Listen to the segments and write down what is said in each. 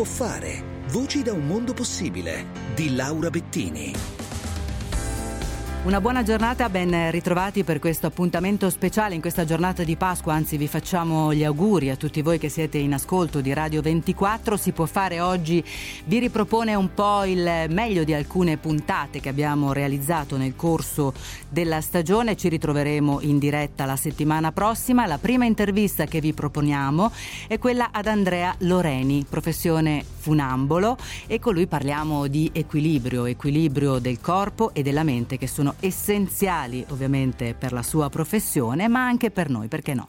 può fare. Voci da un mondo possibile di Laura Bettini. Una buona giornata, ben ritrovati per questo appuntamento speciale in questa giornata di Pasqua, anzi vi facciamo gli auguri a tutti voi che siete in ascolto di Radio 24. Si può fare oggi vi ripropone un po' il meglio di alcune puntate che abbiamo realizzato nel corso della stagione. Ci ritroveremo in diretta la settimana prossima. La prima intervista che vi proponiamo è quella ad Andrea Loreni, professione funambolo, e con lui parliamo di equilibrio del corpo e della mente, che sono essenziali ovviamente per la sua professione, ma anche per noi, perché no?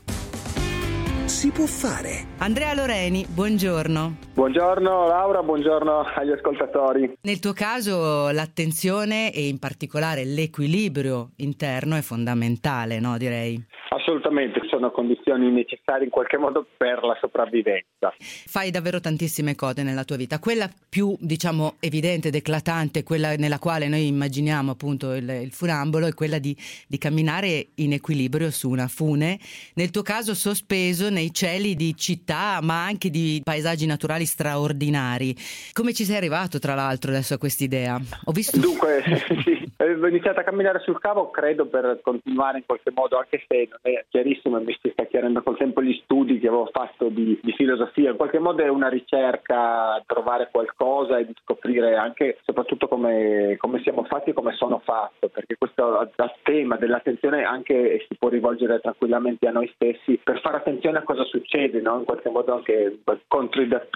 Si può fare. Andrea Loreni, buongiorno. Buongiorno Laura, buongiorno agli ascoltatori. Nel tuo caso l'attenzione e in particolare l'equilibrio interno è fondamentale, no? Direi. Assolutamente, sono condizioni necessarie in qualche modo per la sopravvivenza. Fai davvero tantissime cose nella tua vita. Quella più, diciamo, evidente ed eclatante, quella nella quale noi immaginiamo appunto il funambolo, è quella di camminare in equilibrio su una fune, nel tuo caso sospeso nei cieli di città ma anche di paesaggi naturali straordinari. Come ci sei arrivato, tra l'altro, adesso a quest'idea? Ho visto. Dunque, sì, ho iniziato a camminare sul cavo, credo, per continuare in qualche modo, anche se è chiarissimo e mi si sta chiarendo col tempo, gli studi che avevo fatto di filosofia. In qualche modo è una ricerca a trovare qualcosa e di scoprire anche soprattutto come siamo fatti e come sono fatto, perché questo tema dell'attenzione anche si può rivolgere tranquillamente a noi stessi per fare attenzione a cosa succede, no? In qualche modo anche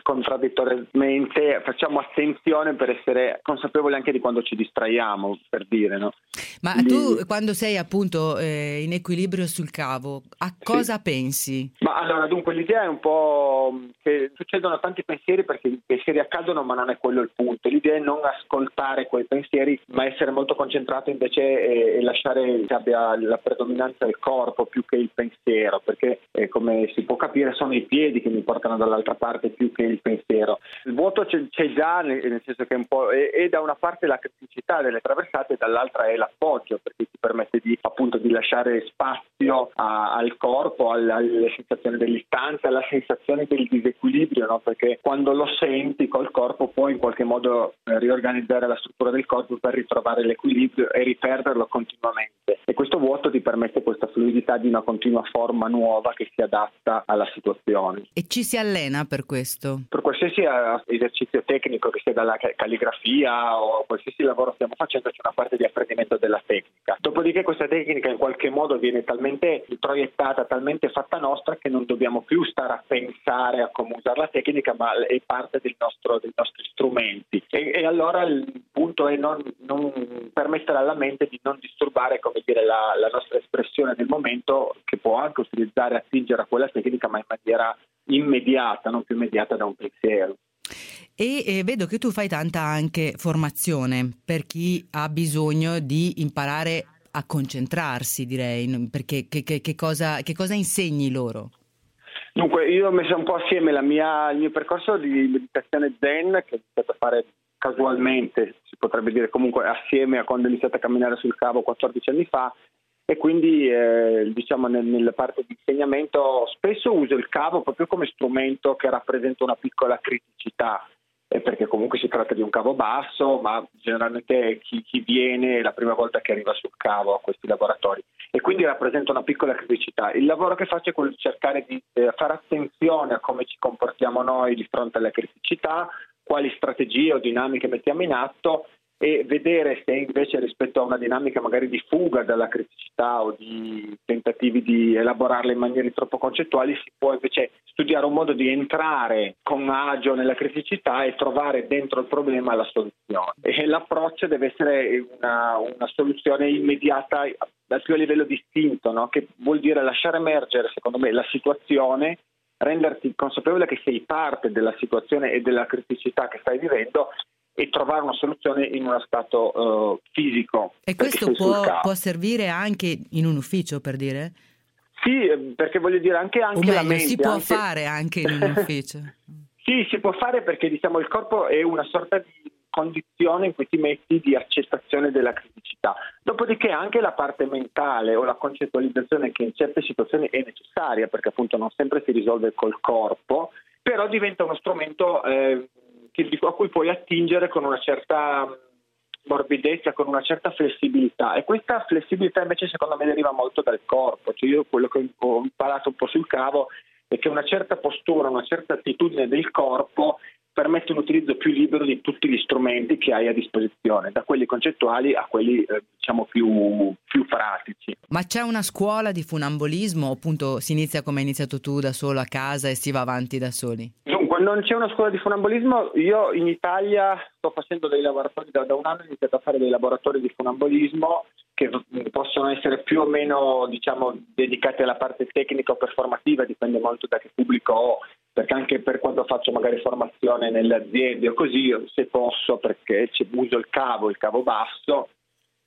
contraddittoriamente facciamo attenzione per essere consapevoli anche di quando ci distraiamo, per dire, no? Ma tu quando sei appunto in equilibrio sul cavo, a cosa pensi? Ma allora, dunque, l'idea è un po' che succedono tanti pensieri, perché i pensieri accadono, ma non è quello il punto. L'idea è non ascoltare quei pensieri, ma essere molto concentrato invece e lasciare che abbia la predominanza del corpo più che il pensiero, perché come si può capire sono i piedi che mi portano dall'altra parte più che il pensiero. Il vuoto c'è già, nel senso che un po' è da una parte la criticità delle traversate e dall'altra è l'appoggio, perché ti permette di appunto di lasciare spazio al corpo, alla sensazione dell'istanza, alla sensazione del disequilibrio, no? Perché quando lo senti col corpo puoi in qualche modo riorganizzare la struttura del corpo per ritrovare l'equilibrio e riperderlo continuamente, e questo vuoto ti permette questa fluidità di una continua forma nuova che si adatta alla situazione. E ci si allena per questo? Per qualsiasi esercizio tecnico, che sia dalla calligrafia o qualsiasi lavoro stiamo facendo, c'è una parte di apprendimento della tecnica. Dopodiché questa tecnica in qualche modo viene talmente proiettata, talmente fatta nostra, che non dobbiamo più stare a pensare a come usare la tecnica, ma è parte dei nostri strumenti. E allora il punto è non permettere alla mente di non disturbare, come dire, la nostra espressione del momento, che può anche utilizzare e attingere a quella tecnica, ma in maniera immediata, non più mediata da un pensiero. E vedo che tu fai tanta anche formazione per chi ha bisogno di imparare a concentrarsi, direi, perché che cosa insegni loro? Dunque, io ho messo un po' assieme il mio percorso di meditazione zen, che ho iniziato a fare casualmente, si potrebbe dire, comunque assieme a quando ho iniziato a camminare sul cavo 14 anni fa. E quindi diciamo nella parte di insegnamento spesso uso il cavo proprio come strumento che rappresenta una piccola criticità, perché comunque si tratta di un cavo basso, ma generalmente chi viene è la prima volta che arriva sul cavo a questi laboratori, e quindi rappresenta una piccola criticità. Il lavoro che faccio è quello di cercare di fare attenzione a come ci comportiamo noi di fronte alle criticità, quali strategie o dinamiche mettiamo in atto, e vedere se invece rispetto a una dinamica magari di fuga dalla criticità o di tentativi di elaborarla in maniere troppo concettuali, si può invece studiare un modo di entrare con agio nella criticità e trovare dentro il problema la soluzione. E l'approccio deve essere una soluzione immediata, più a livello distinto, no? Che vuol dire lasciare emergere, secondo me, la situazione, renderti consapevole che sei parte della situazione e della criticità che stai vivendo, e trovare una soluzione in uno stato fisico. E questo può servire anche in un ufficio, per dire? Sì, perché voglio dire anche o meglio, la mente. Si può fare anche in un ufficio? Sì, si può fare, perché diciamo il corpo è una sorta di condizione in cui ti metti di accettazione della criticità. Dopodiché anche la parte mentale o la concettualizzazione, che in certe situazioni è necessaria, perché appunto non sempre si risolve col corpo, però diventa uno strumento a cui puoi attingere con una certa morbidezza, con una certa flessibilità, e questa flessibilità invece secondo me deriva molto dal corpo. Cioè, io quello che ho imparato un po' sul cavo è che una certa postura, una certa attitudine del corpo permette un utilizzo più libero di tutti gli strumenti che hai a disposizione, da quelli concettuali a quelli diciamo più pratici. Ma c'è una scuola di funambolismo, appunto, si inizia come hai iniziato tu, da solo a casa, e si va avanti da soli? Dunque, non c'è una scuola di funambolismo. Io in Italia sto facendo dei laboratori, da un anno ho iniziato a fare dei laboratori di funambolismo che possono essere più o meno, diciamo, dedicati alla parte tecnica o performativa, dipende molto da che pubblico ho, perché anche per quando faccio magari formazione nelle aziende o così, se posso, perché uso il cavo basso,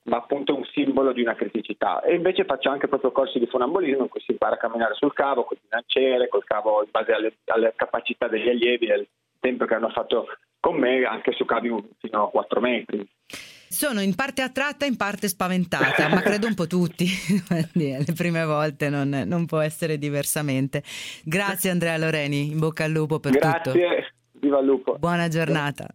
ma appunto è un simbolo di una criticità. E invece faccio anche proprio corsi di funambolismo in cui si impara a camminare sul cavo, col bilanciere, col cavo in base alle capacità degli allievi, al tempo che hanno fatto con me, anche su cavi fino a 4 metri. Sono in parte attratta, in parte spaventata, ma credo un po' tutti. Le prime volte non può essere diversamente. Grazie Andrea Loreni, in bocca al lupo per tutto. Grazie, viva il lupo. Buona giornata.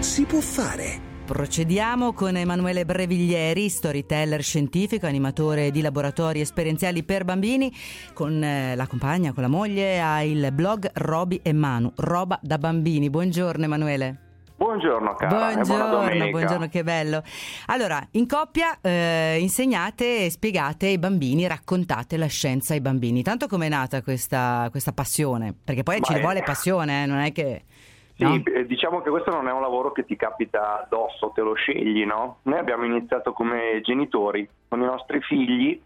Si può fare. Procediamo con Emanuele Breviglieri, storyteller scientifico, animatore di laboratori esperienziali per bambini. Con la compagna, con la moglie, ha il blog Roby e Manu, roba da bambini. Buongiorno Emanuele. Buongiorno cara, buongiorno, buona domenica. Buongiorno, che bello. Allora, in coppia insegnate e spiegate ai bambini, raccontate la scienza ai bambini. Tanto, com'è nata questa passione? Perché poi ci vuole passione, non è che... Sì, no? Diciamo che questo non è un lavoro che ti capita addosso, te lo scegli, no? Noi abbiamo iniziato come genitori, con i nostri figli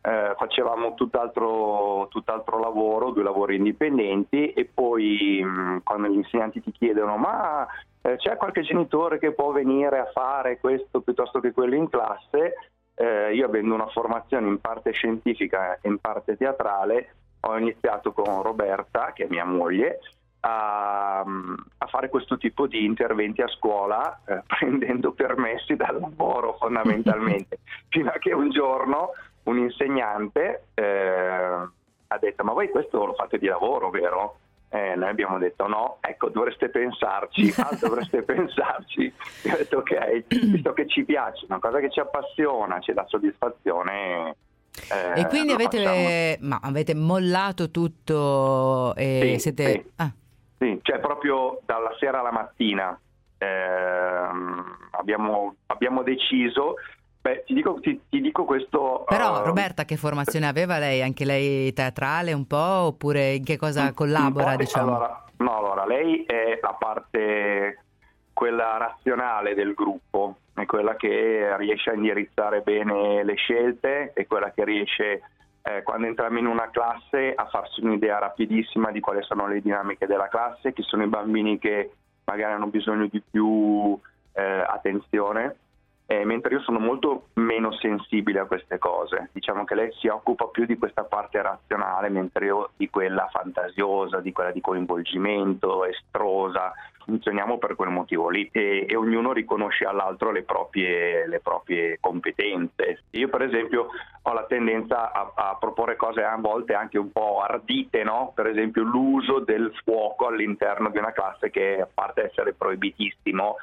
facevamo tutt'altro lavoro, 2 lavori indipendenti, e poi quando gli insegnanti ti chiedono ma c'è qualche genitore che può venire a fare questo piuttosto che quello in classe, io avendo una formazione in parte scientifica e in parte teatrale ho iniziato con Roberta, che è mia moglie, a fare questo tipo di interventi a scuola, prendendo permessi dal lavoro fondamentalmente, fino a che un giorno un insegnante ha detto ma voi questo lo fate di lavoro, vero? Noi abbiamo detto no, ecco dovreste pensarci, dovreste pensarci. Io ho detto ok, visto che ci piace, una cosa che ci appassiona, ci dà soddisfazione. E quindi avete mollato tutto e sì, siete... Sì. Ah. Sì, cioè proprio dalla sera alla mattina abbiamo deciso. Beh, ti dico questo... Però Roberta che formazione aveva lei? Anche lei teatrale un po', oppure in che cosa collabora, diciamo? Allora, lei è la parte, quella razionale del gruppo, è quella che riesce a indirizzare bene le scelte, è quella che riesce... quando entriamo in una classe a farsi un'idea rapidissima di quali sono le dinamiche della classe, chi sono i bambini che magari hanno bisogno di più attenzione, mentre io sono molto meno sensibile a queste cose. Diciamo che lei si occupa più di questa parte razionale, mentre io di quella fantasiosa, di quella di coinvolgimento, estrosa. Funzioniamo per quel motivo lì e ognuno riconosce all'altro le proprie competenze. Io per esempio ho la tendenza a proporre cose a volte anche un po' ardite, no? Per esempio l'uso del fuoco all'interno di una classe, che a parte essere proibitissimo...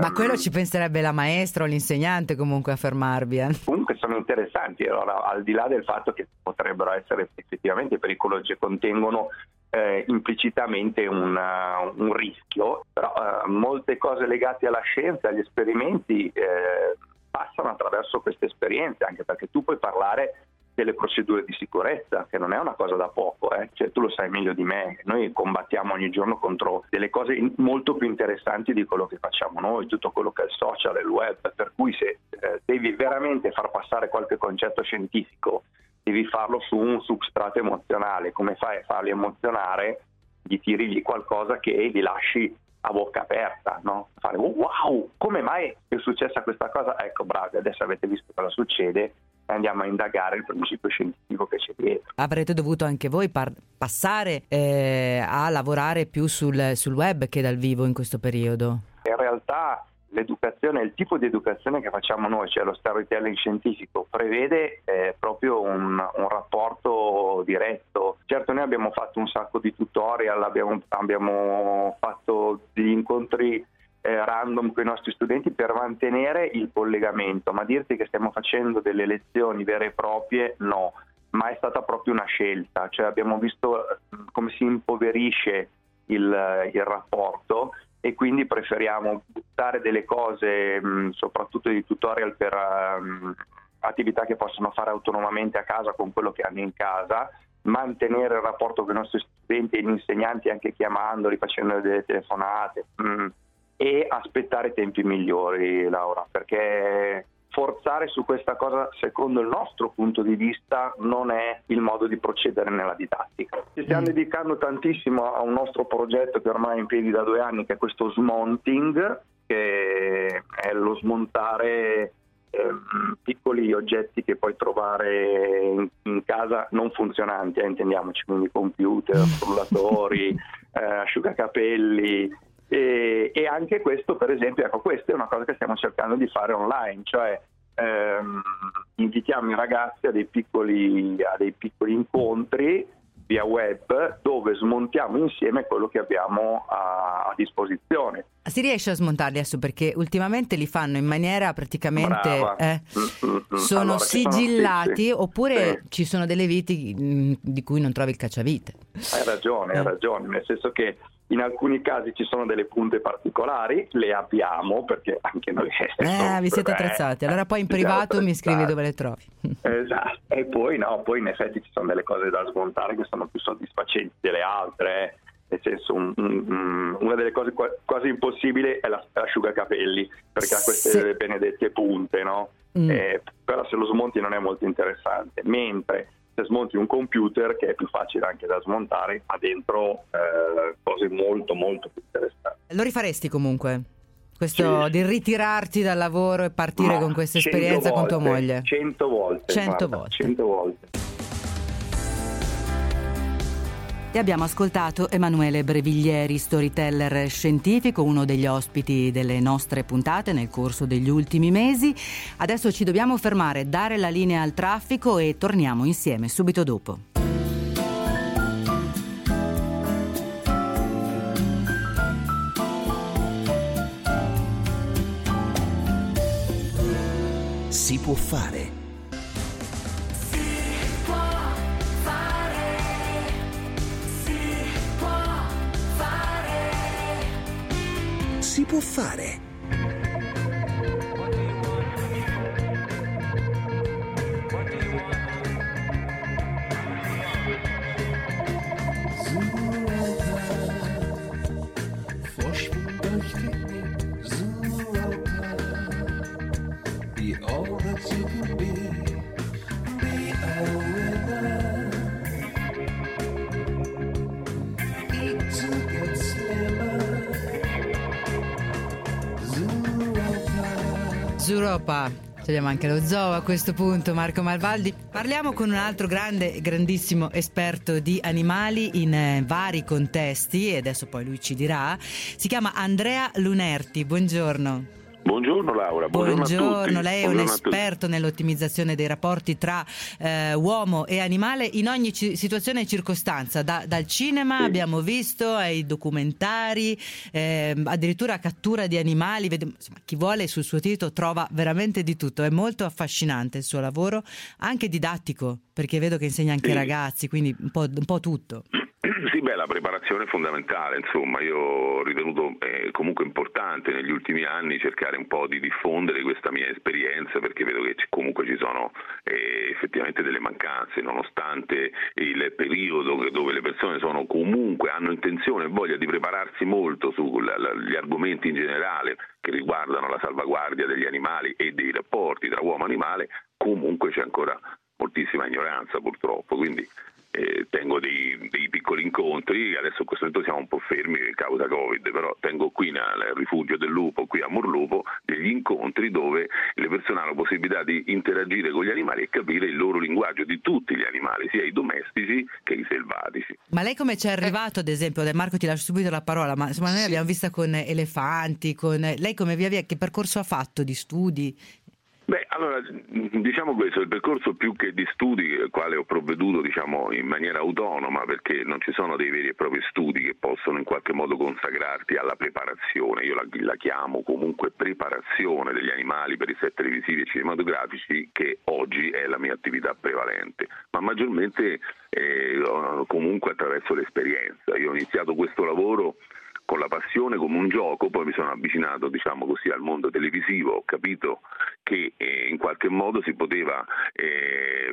Ma quello ci penserebbe la maestra o l'insegnante comunque a fermarvi, eh? Comunque sono interessanti, allora, al di là del fatto che potrebbero essere effettivamente pericolosi, contengono implicitamente un rischio, però molte cose legate alla scienza, agli esperimenti passano attraverso queste esperienze, anche perché tu puoi parlare delle procedure di sicurezza, che non è una cosa da poco, Cioè, tu lo sai meglio di me, noi combattiamo ogni giorno contro delle cose molto più interessanti di quello che facciamo noi, tutto quello che è il social e il web, per cui se devi veramente far passare qualche concetto scientifico, devi farlo su un substrato emozionale. Come fai a farli emozionare? Gli tiri lì qualcosa che li lasci a bocca aperta, no? Fare wow, come mai è successa questa cosa? Ecco, bravi, adesso avete visto cosa succede, andiamo a indagare il principio scientifico che c'è dietro. Avrete dovuto anche voi passare a lavorare più sul web che dal vivo in questo periodo? In realtà l'educazione, il tipo di educazione che facciamo noi, cioè lo storytelling scientifico, prevede proprio un rapporto diretto. Certo, noi abbiamo fatto un sacco di tutorial, abbiamo fatto degli incontri random con i nostri studenti per mantenere il collegamento, ma dirti che stiamo facendo delle lezioni vere e proprie no, ma è stata proprio una scelta, cioè abbiamo visto come si impoverisce il rapporto e quindi preferiamo buttare delle cose, soprattutto di tutorial per attività che possono fare autonomamente a casa con quello che hanno in casa, mantenere il rapporto con i nostri studenti e gli insegnanti anche chiamandoli, facendo delle telefonate e aspettare tempi migliori, Laura, perché forzare su questa cosa, secondo il nostro punto di vista, non è il modo di procedere nella didattica. Ci stiamo dedicando tantissimo a un nostro progetto che ormai è in piedi da 2 anni, che è questo smonting, che è lo smontare piccoli oggetti che puoi trovare in casa non funzionanti, intendiamoci, quindi computer, frullatori, asciugacapelli. E anche questo, per esempio, ecco, questa è una cosa che stiamo cercando di fare online, cioè invitiamo i ragazzi a dei piccoli incontri via web dove smontiamo insieme quello che abbiamo a disposizione. Si riesce a smontarli adesso, perché ultimamente li fanno in maniera praticamente sono sigillati, sono oppure ci sono delle viti di cui non trovi il cacciavite. Hai ragione, nel senso che in alcuni casi ci sono delle punte particolari, le abbiamo perché anche noi vi siete attrezzati. Allora poi in privato mi scrivi dove le trovi. Esatto. E poi poi in effetti ci sono delle cose da smontare che sono più soddisfacenti delle altre. Nel senso, una delle cose quasi impossibile è l'asciugacapelli, perché ha queste benedette punte, no? Però se lo smonti non è molto interessante, mentre se smonti un computer, che è più facile anche da smontare, ha dentro cose molto molto più interessanti. Lo rifaresti comunque? Questo di ritirarti dal lavoro e partire con questa esperienza con tua moglie? 100 volte. 100 volte. E abbiamo ascoltato Emanuele Breviglieri, storyteller scientifico, uno degli ospiti delle nostre puntate nel corso degli ultimi mesi. Adesso ci dobbiamo fermare, dare la linea al traffico e torniamo insieme subito dopo. Si può fare. Si può fare. Europa. Abbiamo anche lo zoo a questo punto, Marco Malvaldi. Parliamo con un altro grandissimo esperto di animali in vari contesti e adesso poi lui ci dirà. Si chiama Andrea Lunerti. Buongiorno. Buongiorno Laura, buongiorno a tutti. Lei è un esperto nell'ottimizzazione dei rapporti tra uomo e animale in ogni situazione e circostanza, dal cinema abbiamo visto, ai documentari, addirittura cattura di animali, insomma, chi vuole sul suo sito trova veramente di tutto. È molto affascinante il suo lavoro, anche didattico, perché vedo che insegna anche ai ragazzi, quindi un po' tutto. Sì, beh, la preparazione è fondamentale, insomma, io ho ritenuto comunque importante negli ultimi anni cercare un po' di diffondere questa mia esperienza, perché vedo che comunque ci sono effettivamente delle mancanze, nonostante il periodo dove le persone sono comunque hanno intenzione e voglia di prepararsi molto sugli argomenti in generale che riguardano la salvaguardia degli animali e dei rapporti tra uomo e animale, comunque c'è ancora moltissima ignoranza purtroppo, quindi... tengo dei piccoli incontri, adesso in questo momento siamo un po' fermi a causa Covid, però tengo qui nel rifugio del lupo, qui a Morlupo, degli incontri dove le persone hanno possibilità di interagire con gli animali e capire il loro linguaggio di tutti gli animali, sia i domestici che i selvatici. Ma lei come ci è arrivato, ad esempio? Marco, ti lascio subito la parola, ma insomma noi l'abbiamo vista con elefanti, lei come via che percorso ha fatto di studi? Beh, Allora, diciamo questo, il percorso più che di studi, al quale ho provveduto diciamo in maniera autonoma, perché non ci sono dei veri e propri studi che possono in qualche modo consacrarti alla preparazione, io la chiamo comunque preparazione degli animali per i set televisivi e cinematografici, che oggi è la mia attività prevalente, ma maggiormente comunque attraverso l'esperienza. Io ho iniziato questo lavoro con la passione, come un gioco, poi mi sono avvicinato diciamo così al mondo televisivo, ho capito che in qualche modo si poteva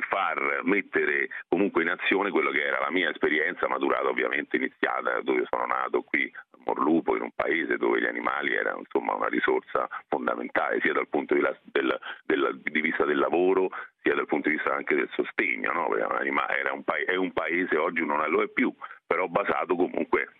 far mettere comunque in azione quello che era la mia esperienza maturata, ovviamente iniziata dove sono nato, qui a Morlupo, in un paese dove gli animali erano insomma una risorsa fondamentale sia dal punto di vista del lavoro, sia dal punto di vista anche del sostegno, no? È un paese, oggi non lo è più, però basato comunque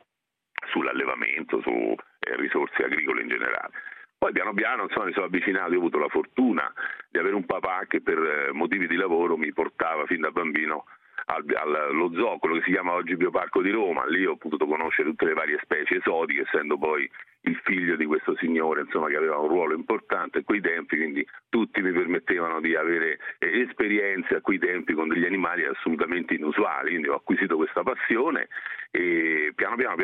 sull'allevamento, su risorse agricole in generale. Poi piano piano insomma mi sono avvicinato, io ho avuto la fortuna di avere un papà che per motivi di lavoro mi portava fin da bambino allo zoo, quello che si chiama oggi Bioparco di Roma. Lì ho potuto conoscere tutte le varie specie esotiche, essendo poi il figlio di questo signore insomma che aveva un ruolo importante a quei tempi, quindi tutti mi permettevano di avere esperienze a quei tempi con degli animali assolutamente inusuali, quindi ho acquisito questa passione e piano piano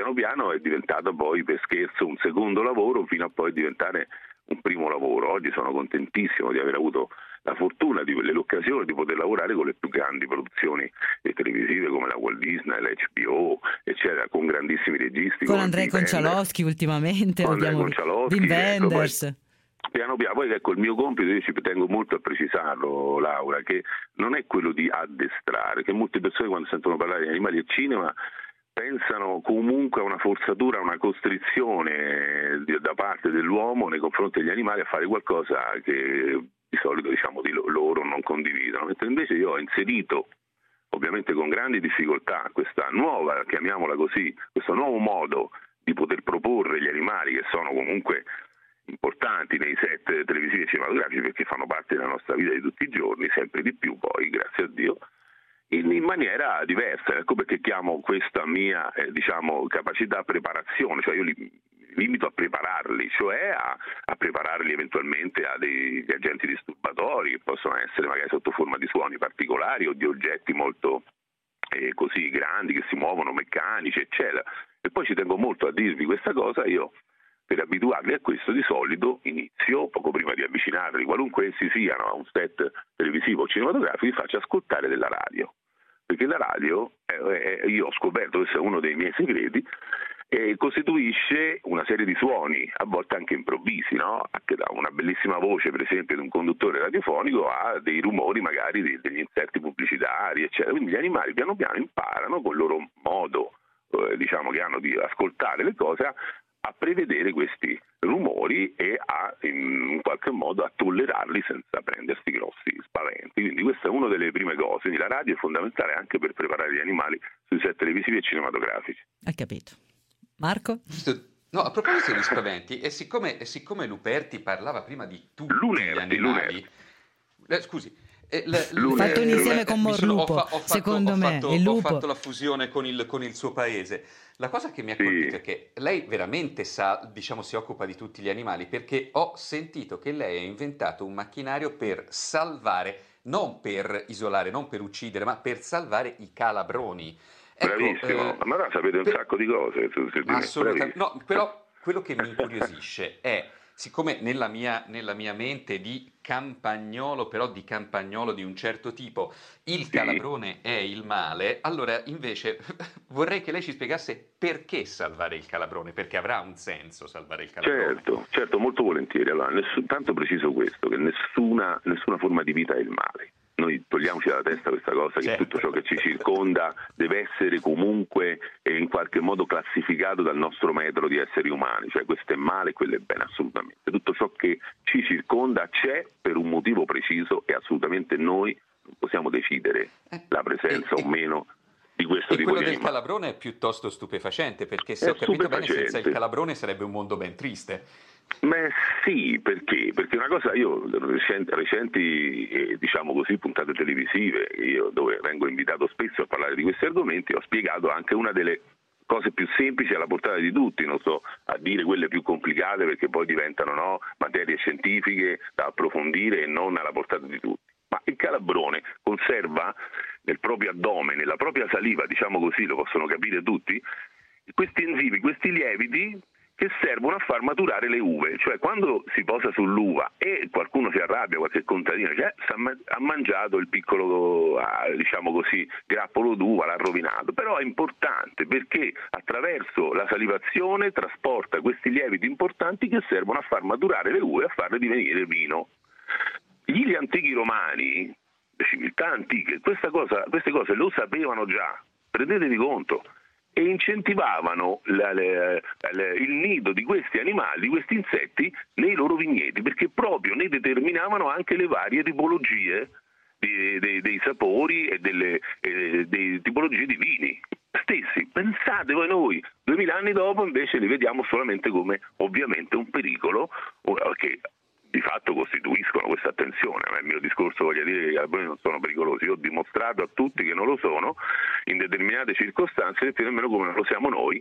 è diventato poi per scherzo un secondo lavoro, fino a poi diventare un primo lavoro. Oggi sono contentissimo di aver avuto la fortuna, l'occasione di poter lavorare con le più grandi produzioni televisive come la Walt Disney, la HBO, eccetera, con grandissimi registi. Con Andrea Concialowski ultimamente, con Andrea Concialowski, Wim Wenders. Ecco, piano piano, poi ecco il mio compito, io ci tengo molto a precisarlo Laura, che non è quello di addestrare, che molte persone quando sentono parlare di animali e cinema pensano comunque a una forzatura, a una costrizione da parte dell'uomo nei confronti degli animali a fare qualcosa che di solito diciamo di loro non condividono, mentre invece io ho inserito, ovviamente con grandi difficoltà, questa nuova, chiamiamola così, questo nuovo modo di poter proporre gli animali, che sono comunque importanti nei set televisivi e cinematografici perché fanno parte della nostra vita di tutti i giorni, sempre di più poi, grazie a Dio, in maniera diversa. Ecco perché chiamo questa mia diciamo capacità preparazione, cioè io limito a prepararli, cioè a prepararli eventualmente a degli agenti disturbatori che possono essere magari sotto forma di suoni particolari o di oggetti molto così grandi che si muovono, meccanici eccetera. E poi ci tengo molto a dirvi questa cosa, io per abituarli a questo di solito inizio, poco prima di avvicinarli, qualunque essi siano, a un set televisivo o cinematografico, li faccio ascoltare della radio, perché la radio, io ho scoperto, questo è uno dei miei segreti, costituisce una serie di suoni, a volte anche improvvisi, no? Anche da una bellissima voce, per esempio, di un conduttore radiofonico a dei rumori magari degli inserti pubblicitari, eccetera. Quindi gli animali piano piano imparano col loro modo, diciamo, che hanno di ascoltare le cose, a prevedere questi rumori e in qualche modo a tollerarli senza prendersi grossi spaventi. Quindi questa è una delle prime cose, quindi la radio è fondamentale anche per preparare gli animali sui set televisivi e cinematografici. Hai capito. Marco? No, a proposito di spaventi, e siccome Lunerti parlava prima di tutti gli animali... Scusi... fatto insieme con Morlupo, ho fatto la fusione con il suo paese. La cosa che mi ha colpito è che lei veramente sa, diciamo, si occupa di tutti gli animali, perché ho sentito che lei ha inventato un macchinario per salvare, non per isolare, non per uccidere, ma per salvare i calabroni. Ecco, bravissimo, ma allora sapete un sacco di cose. Assolutamente, no, però quello che mi incuriosisce è, siccome nella mia mente di campagnolo, però di campagnolo di un certo tipo, il calabrone è il male, allora invece vorrei che lei ci spiegasse perché salvare il calabrone, perché avrà un senso salvare il calabrone. Certo, molto volentieri. Allora, tanto preciso questo, che nessuna forma di vita è il male. Noi togliamoci dalla testa questa cosa, che tutto ciò che ci circonda deve essere comunque in qualche modo classificato dal nostro metro di esseri umani, cioè questo è male, quello è bene, assolutamente. Tutto ciò che ci circonda c'è per un motivo preciso e assolutamente noi non possiamo decidere la presenza o meno di questo tipo di animale. Quello del calabrone è piuttosto stupefacente, perché se ho capito bene, senza il calabrone sarebbe un mondo ben triste. Beh sì, perché una cosa, io recenti diciamo così puntate televisive, io dove vengo invitato spesso a parlare di questi argomenti, ho spiegato anche una delle cose più semplici alla portata di tutti, non sto a dire quelle più complicate perché poi diventano materie scientifiche da approfondire e non alla portata di tutti. Ma il calabrone conserva nel proprio addome, nella propria saliva, diciamo così, lo possono capire tutti, questi enzimi, questi lieviti che servono a far maturare le uve, cioè quando si posa sull'uva e qualcuno si arrabbia, qualche contadino dice ha mangiato il piccolo diciamo così grappolo d'uva, l'ha rovinato, però è importante perché attraverso la salivazione trasporta questi lieviti importanti che servono a far maturare le uve e a farle divenire vino. Gli antichi romani, le civiltà antiche, queste cose lo sapevano già, rendetevi conto, e incentivavano il nido di questi animali, di questi insetti, nei loro vigneti, perché proprio ne determinavano anche le varie tipologie dei sapori e delle tipologie di vini stessi. Pensate voi, noi 2000 anni dopo invece li vediamo solamente come ovviamente un pericolo, che di fatto costituiscono questa attenzione. Ma il mio discorso voglio dire che i calabroni non sono pericolosi, io ho dimostrato a tutti che non lo sono in determinate circostanze, nemmeno come non lo siamo noi,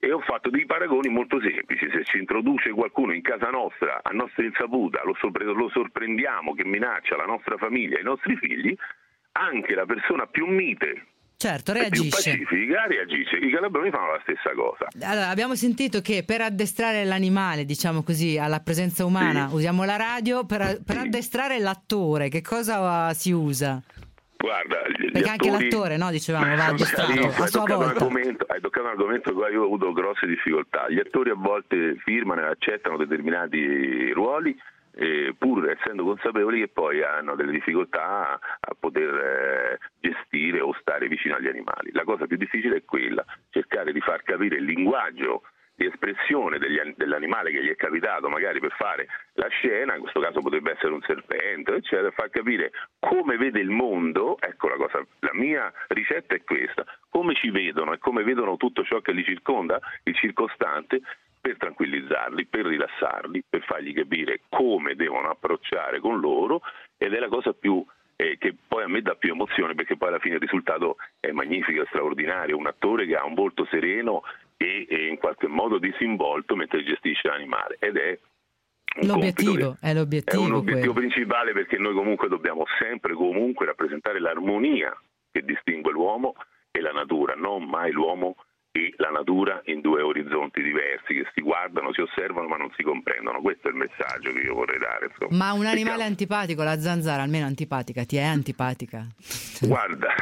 e ho fatto dei paragoni molto semplici: se ci introduce qualcuno in casa nostra a nostra insaputa, lo sorprendiamo che minaccia la nostra famiglia e i nostri figli, anche la persona più mite, certo, reagisce. Più pacifica reagisce. I calabroni fanno la stessa cosa. Allora, abbiamo sentito che per addestrare l'animale, diciamo così, alla presenza umana, sì, usiamo la radio, per addestrare l'attore che cosa si usa? Guarda, perché anche l'attore, no? Dicevamo, va addestrato a sua volta. Hai toccato un argomento che io ho avuto grosse difficoltà. Gli attori a volte firmano e accettano determinati ruoli, pur essendo consapevoli che poi hanno delle difficoltà a poter gestire o stare vicino agli animali. La cosa più difficile è quella, cercare di far capire il linguaggio di espressione dell'animale che gli è capitato magari per fare la scena, in questo caso potrebbe essere un serpente, eccetera, far capire come vede il mondo. Ecco la cosa, la mia ricetta è questa: come ci vedono e come vedono tutto ciò che li circonda, il circostante, per tranquillizzarli, per rilassarli, per fargli capire come devono approcciare con loro, ed è la cosa più che poi a me dà più emozione, perché poi alla fine il risultato è magnifico, è straordinario, un attore che ha un volto sereno e in qualche modo disinvolto mentre gestisce l'animale, ed è l'obiettivo, è l'obiettivo, è un obiettivo principale, perché noi comunque dobbiamo sempre comunque rappresentare l'armonia che distingue l'uomo e la natura, non mai l'uomo e la natura in due orizzonti diversi che si guardano, si osservano ma non si comprendono. Questo è il messaggio che io vorrei dare, insomma. Ma un animale antipatico, la zanzara, almeno antipatica, ti è antipatica? Guarda,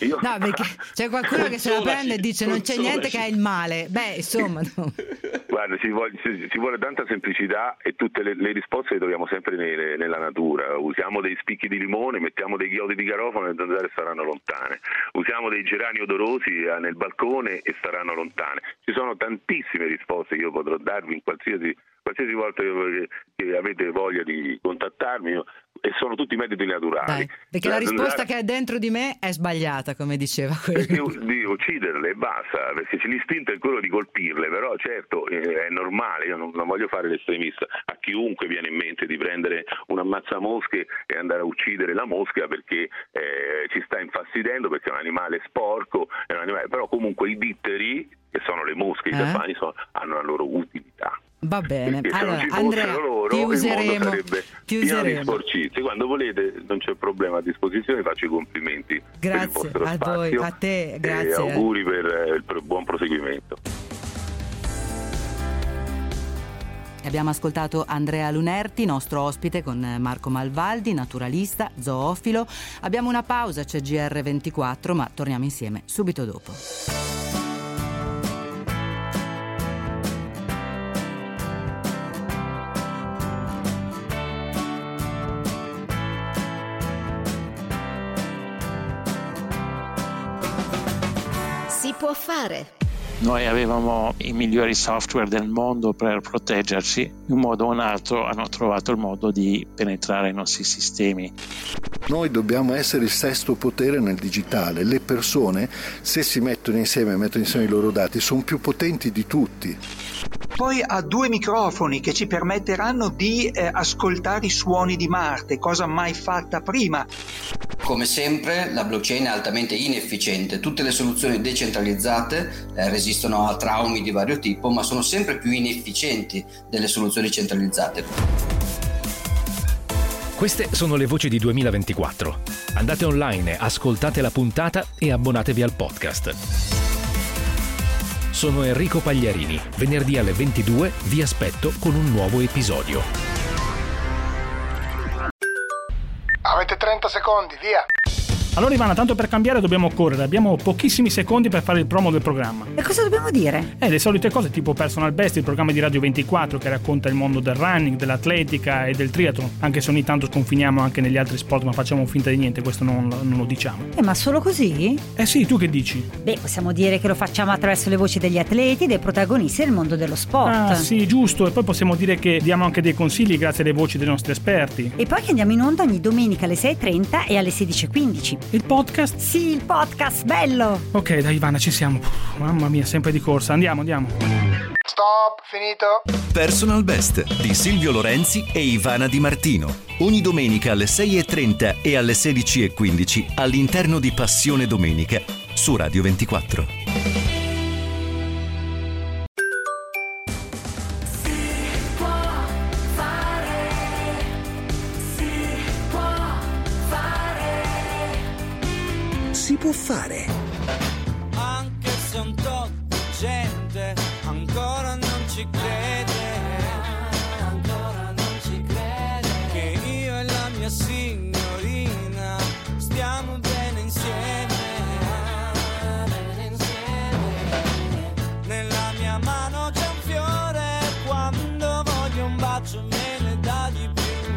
io... no, perché c'è qualcuno che se la prende e dice non c'è niente che è il male. Beh, insomma, no. Guarda, ci vuole tanta semplicità, e tutte le risposte le troviamo sempre nella natura. Usiamo dei spicchi di limone, mettiamo dei chiodi di garofano e le zanzare saranno lontane. Usiamo dei gerani odorosi nel balcone e saranno lontane. Ci sono tantissime risposte che io potrò darvi in qualsiasi volta che avete voglia di contattarmi, e sono tutti metodi naturali. Dai, perché la risposta che è dentro di me è sbagliata, come diceva quello. Perché di ucciderle e basta, perché l'istinto è quello di colpirle, però certo è normale, io non voglio fare l'estremista, a chiunque viene in mente di prendere un ammazzamosche e andare a uccidere la mosca perché ci sta infastidendo, perché è un animale sporco, però comunque i ditteri, che sono le mosche, i tafani, hanno la loro utilità. Va bene, allora Andrea, loro, ti useremo. Sporcizi. Quando volete non c'è problema, a disposizione, faccio i complimenti. Grazie per il a spazio, voi, a te, grazie. E auguri per il buon proseguimento. Abbiamo ascoltato Andrea Lunerti, nostro ospite, con Marco Malvaldi, naturalista, zoofilo. Abbiamo una pausa, c'è GR24, ma torniamo insieme subito dopo. Fare. Noi avevamo i migliori software del mondo per proteggerci, in un modo o un altro hanno trovato il modo di penetrare i nostri sistemi. Noi dobbiamo essere il sesto potere nel digitale. Le persone, se si mettono insieme i loro dati, sono più potenti di tutti. Poi ha 2 microfoni che ci permetteranno di ascoltare i suoni di Marte, cosa mai fatta prima. Come sempre, la blockchain è altamente inefficiente. Tutte le soluzioni decentralizzate resistono a traumi di vario tipo, ma sono sempre più inefficienti delle soluzioni centralizzate. Queste sono le voci di 2024. Andate online, ascoltate la puntata e abbonatevi al podcast. Sono Enrico Pagliarini. Venerdì alle 22 vi aspetto con un nuovo episodio. Avete 30 secondi, via! Allora Ivana, tanto per cambiare dobbiamo correre, abbiamo pochissimi secondi per fare il promo del programma. E cosa dobbiamo dire? Le solite cose tipo Personal Best, il programma di Radio 24 che racconta il mondo del running, dell'atletica e del triathlon, anche se ogni tanto sconfiniamo anche negli altri sport, ma facciamo finta di niente, questo non lo diciamo. Ma solo così? Sì, tu che dici? Possiamo dire che lo facciamo attraverso le voci degli atleti, dei protagonisti del mondo dello sport. Sì, giusto, e poi possiamo dire che diamo anche dei consigli grazie alle voci dei nostri esperti. E poi che andiamo in onda ogni domenica alle 6.30 e alle 16.15. Il podcast? Sì, il podcast, bello! Ok, dai Ivana, ci siamo. Mamma mia, sempre di corsa. Andiamo. Stop, finito. Personal Best di Silvio Lorenzi e Ivana Di Martino. Ogni domenica alle 6.30 e alle 16.15 all'interno di Passione Domenica su Radio 24. Si può fare. Anche se un tot di gente ancora non ci crede, che io e la mia signorina stiamo bene insieme. Nella mia mano c'è un fiore, quando voglio un bacio me ne dà di più.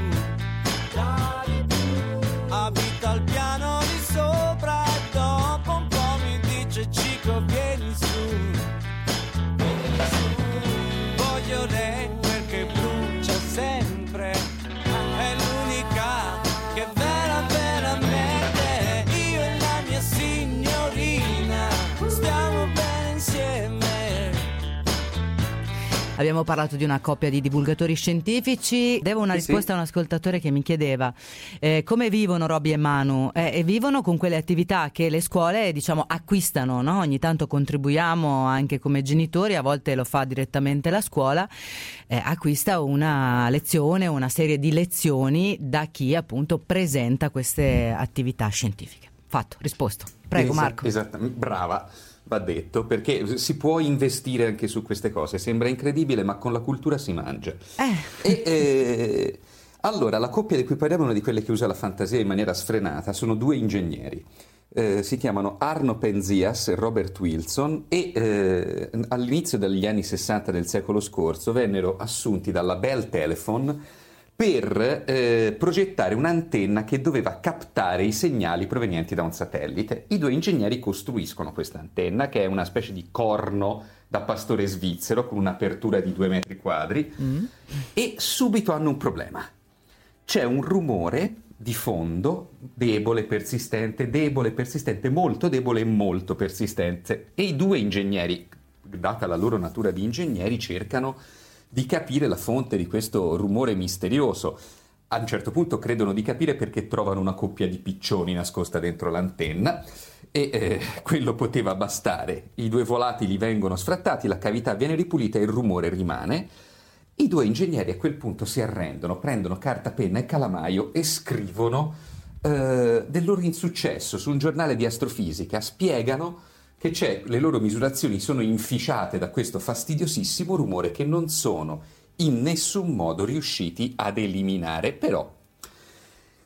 Abita al piano di sopra, Cico vieni su, voglio lei perché brucia sempre, è l'unica che veramente, io e la mia signorina stiamo bene insieme. Abbiamo parlato di una coppia di divulgatori scientifici. Devo una risposta a un ascoltatore che mi chiedeva come vivono Robby e Manu. E vivono con quelle attività che le scuole, diciamo, acquistano, no? Ogni tanto contribuiamo anche come genitori, a volte lo fa direttamente la scuola, acquista una lezione, una serie di lezioni da chi appunto presenta queste attività scientifiche. Fatto, risposto. Prego Marco. Esatto, brava. Va detto, perché si può investire anche su queste cose, sembra incredibile ma con la cultura si mangia. Allora, la coppia di cui parliamo è una di quelle che usa la fantasia in maniera sfrenata, sono due ingegneri, si chiamano Arno Penzias e Robert Wilson e all'inizio degli anni 60 del secolo scorso vennero assunti dalla Bell Telephone per progettare un'antenna che doveva captare i segnali provenienti da un satellite. I due ingegneri costruiscono questa antenna, che è una specie di corno da pastore svizzero con un'apertura di 2 metri quadri, e subito hanno un problema. C'è un rumore di fondo debole, persistente, molto debole e molto persistente, e i due ingegneri, data la loro natura di ingegneri, cercano di capire la fonte di questo rumore misterioso. A un certo punto credono di capire perché trovano una coppia di piccioni nascosta dentro l'antenna e quello poteva bastare. I due volatili vengono sfrattati, la cavità viene ripulita e il rumore rimane. I due ingegneri a quel punto si arrendono, prendono carta, penna e calamaio e scrivono del loro insuccesso su un giornale di astrofisica, spiegano che le loro misurazioni sono inficiate da questo fastidiosissimo rumore che non sono in nessun modo riusciti ad eliminare. Però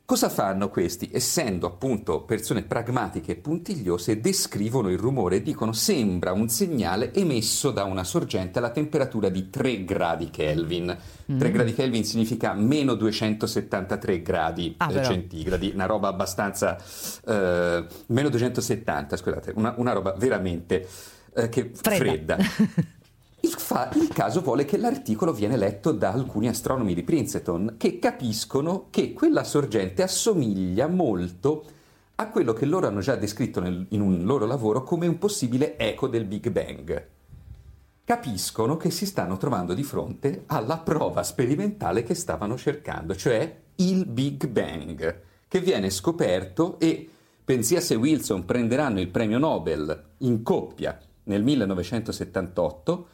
cosa fanno questi? Essendo appunto persone pragmatiche e puntigliose, descrivono il rumore e dicono: sembra un segnale emesso da una sorgente alla temperatura di 3 gradi Kelvin. 3 gradi Kelvin significa meno 273 gradi centigradi, una roba abbastanza... meno 270, scusate, una roba veramente fredda. Il caso vuole che l'articolo viene letto da alcuni astronomi di Princeton, che capiscono che quella sorgente assomiglia molto a quello che loro hanno già descritto in un loro lavoro come un possibile eco del Big Bang. Capiscono che si stanno trovando di fronte alla prova sperimentale che stavano cercando, cioè il Big Bang, che viene scoperto e Penzias e Wilson prenderanno il premio Nobel in coppia nel 1978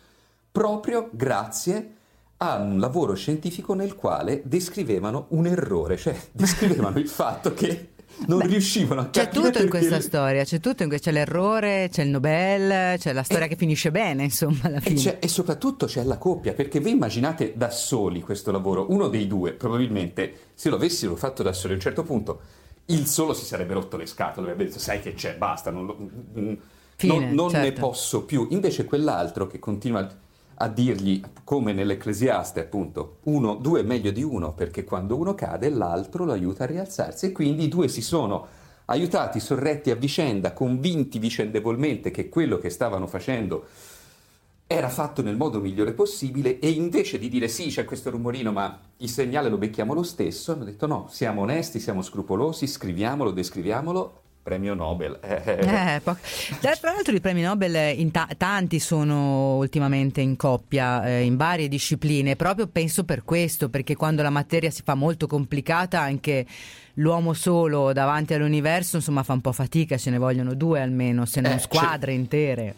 proprio grazie a un lavoro scientifico nel quale descrivevano un errore, cioè descrivevano il fatto che non riuscivano a capire. C'è tutto in questa storia, c'è l'errore, c'è il Nobel, c'è la storia che finisce bene, insomma, alla fine. E soprattutto c'è la coppia, perché voi immaginate da soli questo lavoro, uno dei due probabilmente, se lo avessero fatto da soli a un certo punto, il solo si sarebbe rotto le scatole, avrebbe detto sai che c'è, basta, non ne posso più. Invece quell'altro che continua a dirgli, come nell'Ecclesiaste appunto, uno, due è meglio di uno, perché quando uno cade l'altro lo aiuta a rialzarsi, e quindi i due si sono aiutati, sorretti a vicenda, convinti vicendevolmente che quello che stavano facendo era fatto nel modo migliore possibile, e invece di dire sì c'è questo rumorino ma il segnale lo becchiamo lo stesso, hanno detto no, siamo onesti, siamo scrupolosi, scriviamolo, descriviamolo. Premio Nobel. Tra l'altro i premi Nobel in tanti sono ultimamente in coppia, in varie discipline, proprio penso per questo, perché quando la materia si fa molto complicata anche l'uomo solo davanti all'universo insomma fa un po' fatica, ce ne vogliono due almeno, se non squadre intere.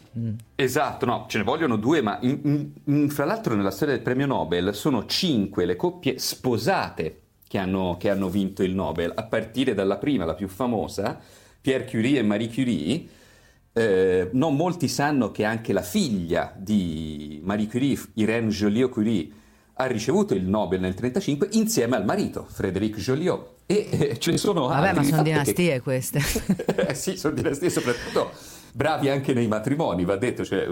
Esatto, no, ce ne vogliono due, ma fra l'altro nella storia del premio Nobel sono 5 le coppie sposate che hanno vinto il Nobel, a partire dalla prima, la più famosa, Pierre Curie e Marie Curie. Non molti sanno che anche la figlia di Marie Curie, Irène Joliot-Curie, ha ricevuto il Nobel nel 1935 insieme al marito, Frédéric Joliot. E ce ne sono altri. Vabbè, ma sono dinastie queste. Sì, sono dinastie, soprattutto bravi anche nei matrimoni, va detto, cioè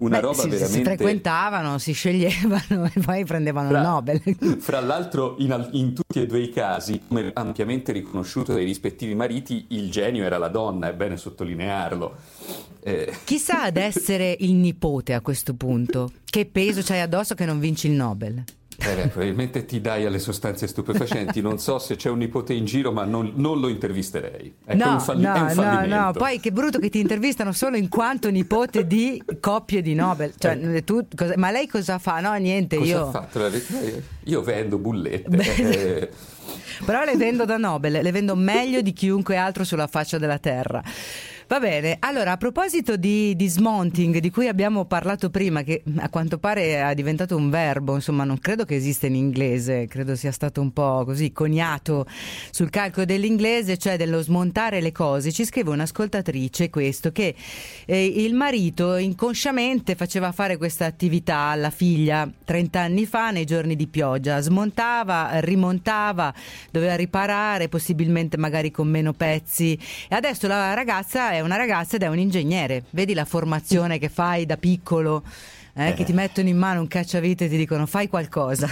una roba veramente... Si frequentavano, si sceglievano e poi prendevano il Nobel. Fra l'altro in tutti e due i casi, come ampiamente riconosciuto dai rispettivi mariti, il genio era la donna, è bene sottolinearlo. Chissà ad essere il nipote a questo punto, che peso c'hai addosso che non vinci il Nobel? Probabilmente ti dai alle sostanze stupefacenti, non so se c'è un nipote in giro, ma non lo intervisterei. Ecco, no, è un fallimento. Poi che brutto che ti intervistano solo in quanto nipote di coppie di Nobel. Cioè, ma lei cosa fa? No, niente, io vendo bullette. Però le vendo da Nobel, le vendo meglio di chiunque altro sulla faccia della terra. Va bene, allora a proposito di smonting di cui abbiamo parlato prima, che a quanto pare è diventato un verbo, insomma non credo che esista in inglese, credo sia stato un po' così coniato sul calcolo dell'inglese, cioè dello smontare le cose. Ci scrive un'ascoltatrice questo, che il marito inconsciamente faceva fare questa attività alla figlia 30 anni fa nei giorni di pioggia, smontava, rimontava, doveva riparare possibilmente magari con meno pezzi, e adesso la ragazza è una ragazza ed è un ingegnere. Vedi la formazione che fai da piccolo, che ti mettono in mano un cacciavite e ti dicono fai qualcosa.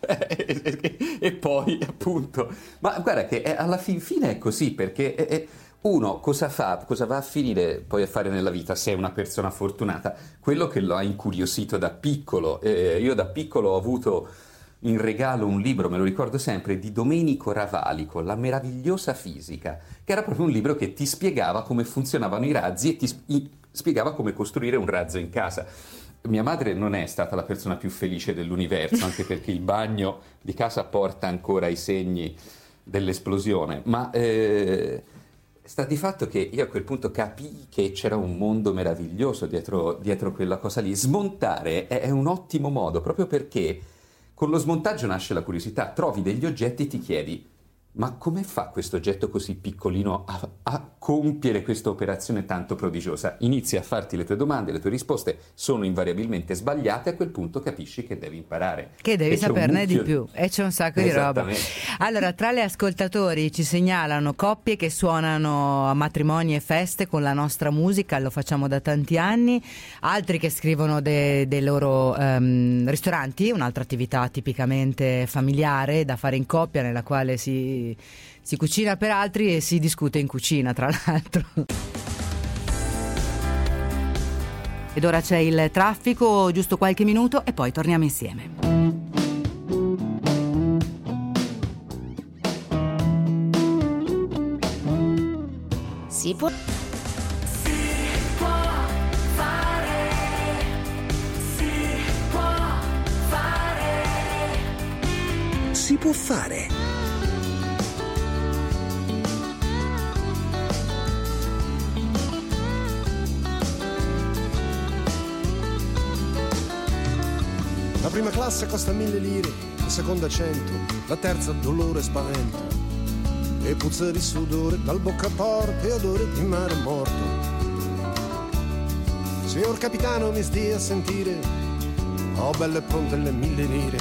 E poi appunto, ma guarda che alla fin fine è così, perché uno cosa fa, cosa va a finire poi a fare nella vita, se è una persona fortunata, quello che lo ha incuriosito da piccolo. Io da piccolo ho avuto in regalo un libro, me lo ricordo sempre, di Domenico Ravalico, La meravigliosa fisica, che era proprio un libro che ti spiegava come funzionavano i razzi e ti spiegava come costruire un razzo in casa. Mia madre non è stata la persona più felice dell'universo, anche perché il bagno di casa porta ancora i segni dell'esplosione, ma sta di fatto che io a quel punto capii che c'era un mondo meraviglioso dietro quella cosa lì. Smontare è un ottimo modo, proprio perché con lo smontaggio nasce la curiosità, trovi degli oggetti e ti chiedi ma come fa questo oggetto così piccolino a compiere questa operazione tanto prodigiosa? Inizi a farti le tue domande, le tue risposte sono invariabilmente sbagliate, a quel punto capisci che devi imparare. Che devi saperne di più, e c'è un sacco di roba. Allora, tra le ascoltatori ci segnalano coppie che suonano a matrimoni e feste con la nostra musica, lo facciamo da tanti anni, altri che scrivono dei loro ristoranti, un'altra attività tipicamente familiare da fare in coppia, nella quale si cucina per altri e si discute in cucina, tra l'altro. Ed ora c'è il traffico, giusto qualche minuto e poi torniamo insieme. Si può fare. prima classe costa 1.000 lire, la seconda 100, la terza dolore e spavento. E puzza di sudore dal boccaporto e odore di mare morto. Signor capitano, mi stia a sentire, ho belle pronte le 1.000 lire.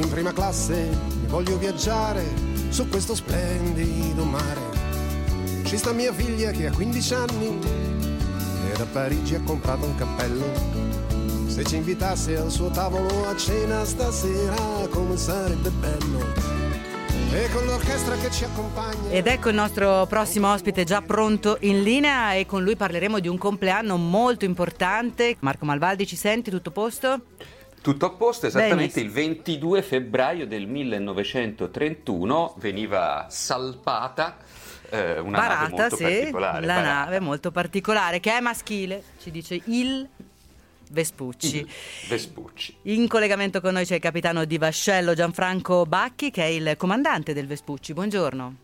In prima classe voglio viaggiare su questo splendido mare. Ci sta mia figlia che ha 15 anni e da Parigi ha comprato un cappello. Se ci invitasse al suo tavolo a cena stasera, come sarebbe bello. E con l'orchestra che ci accompagna. Ed ecco il nostro prossimo ospite già pronto in linea, e con lui parleremo di un compleanno molto importante. Marco Malvaldi, ci senti? Tutto a posto? Tutto a posto, esattamente. Benissimo. Il 22 febbraio del 1931 veniva salpata una nave molto particolare. La nave molto particolare, che è maschile, ci dice il Vespucci. In collegamento con noi c'è il capitano di vascello Gianfranco Bacchi, che è il comandante del Vespucci. Buongiorno.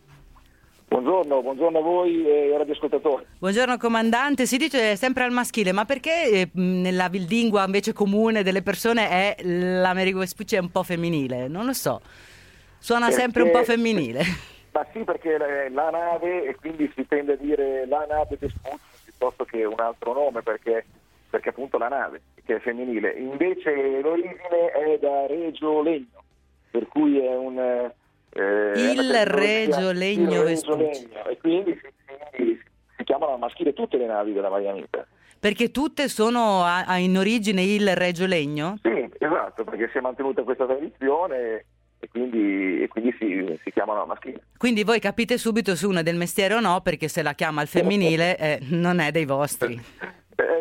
Buongiorno a voi e ai radioascoltatori. Buongiorno comandante, si dice sempre al maschile, ma perché nella lingua invece comune delle persone è l'Amerigo Vespucci è un po' femminile? Non lo so, suona perché sempre un po' femminile. Ma sì, perché la nave, e quindi si tende a dire la nave Vespucci piuttosto che un altro nome, perché appunto la nave, che è femminile. Invece l'origine è da Regio Legno, per cui è un il Regio Legno Vespucci, e quindi si chiamano al maschile tutte le navi della Marianita, perché tutte sono in origine il Regio Legno? Sì, esatto, perché si è mantenuta questa tradizione e quindi si chiamano al maschile. Quindi voi capite subito se una del mestiere o no, perché se la chiama al femminile non è dei vostri.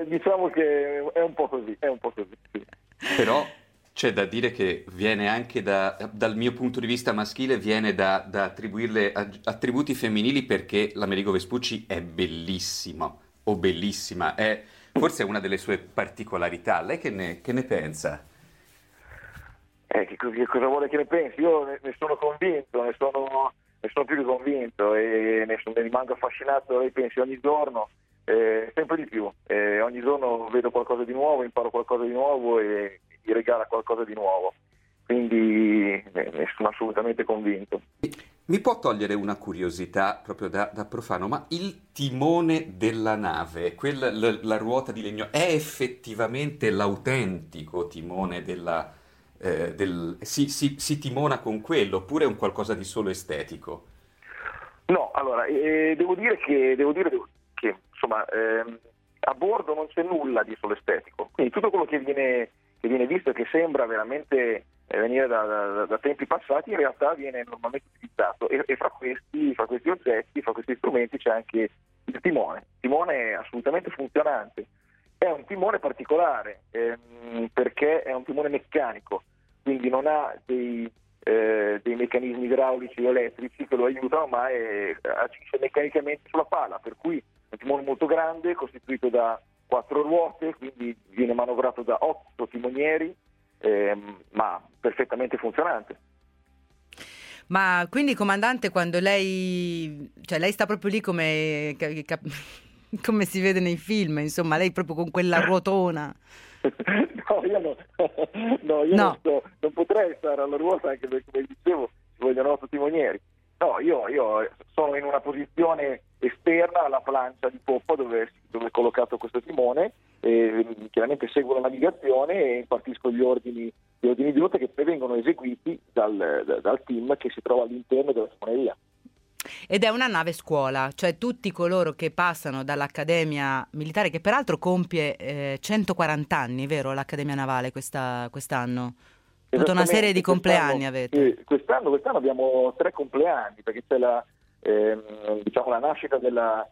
Diciamo che è un po' così, sì. Però c'è da dire che viene anche dal mio punto di vista maschile, viene da attribuirle attributi femminili, perché l'Amerigo Vespucci è bellissimo o bellissima, è forse una delle sue particolarità. Lei che ne pensa? Che cosa vuole che ne pensi? Io ne sono convinto, ne sono più che convinto, e ne rimango affascinato dai pensi ogni giorno. Sempre di più, ogni giorno vedo qualcosa di nuovo, imparo qualcosa di nuovo e mi regala qualcosa di nuovo, quindi sono assolutamente convinto. Mi può togliere una curiosità proprio da profano, ma il timone della nave, la ruota di legno, è effettivamente l'autentico timone della si timona con quello, oppure è un qualcosa di solo estetico? No, allora, devo dire che insomma, a bordo non c'è nulla di solo estetico, quindi tutto quello che viene visto e che sembra veramente venire da tempi passati, in realtà viene normalmente utilizzato, e fra questi oggetti, fra questi strumenti c'è anche il timone. Il timone è assolutamente funzionante, è un timone particolare, perché è un timone meccanico, quindi non ha dei meccanismi idraulici o elettrici che lo aiutano, ma agisce meccanicamente sulla pala, per cui è un timone molto grande, costituito da 4 ruote, quindi viene manovrato da 8 timonieri, ma perfettamente funzionante. Ma quindi, comandante, quando lei sta proprio lì come si vede nei film, insomma, lei proprio con quella ruotona. No, non potrei stare alla ruota, anche perché, come dicevo, ci vogliono 8 timonieri. No, io sono in una posizione esterna alla plancia di poppa dove è collocato questo timone, e chiaramente seguo la navigazione e impartisco gli ordini di rotta, che poi vengono eseguiti dal team che si trova all'interno della timoneria. Ed è una nave scuola, cioè tutti coloro che passano dall'Accademia Militare, che peraltro compie 140 anni, vero? L'Accademia Navale quest'anno? Tutta una serie di compleanni avete. Quest'anno abbiamo 3 compleanni, perché c'è la nascita della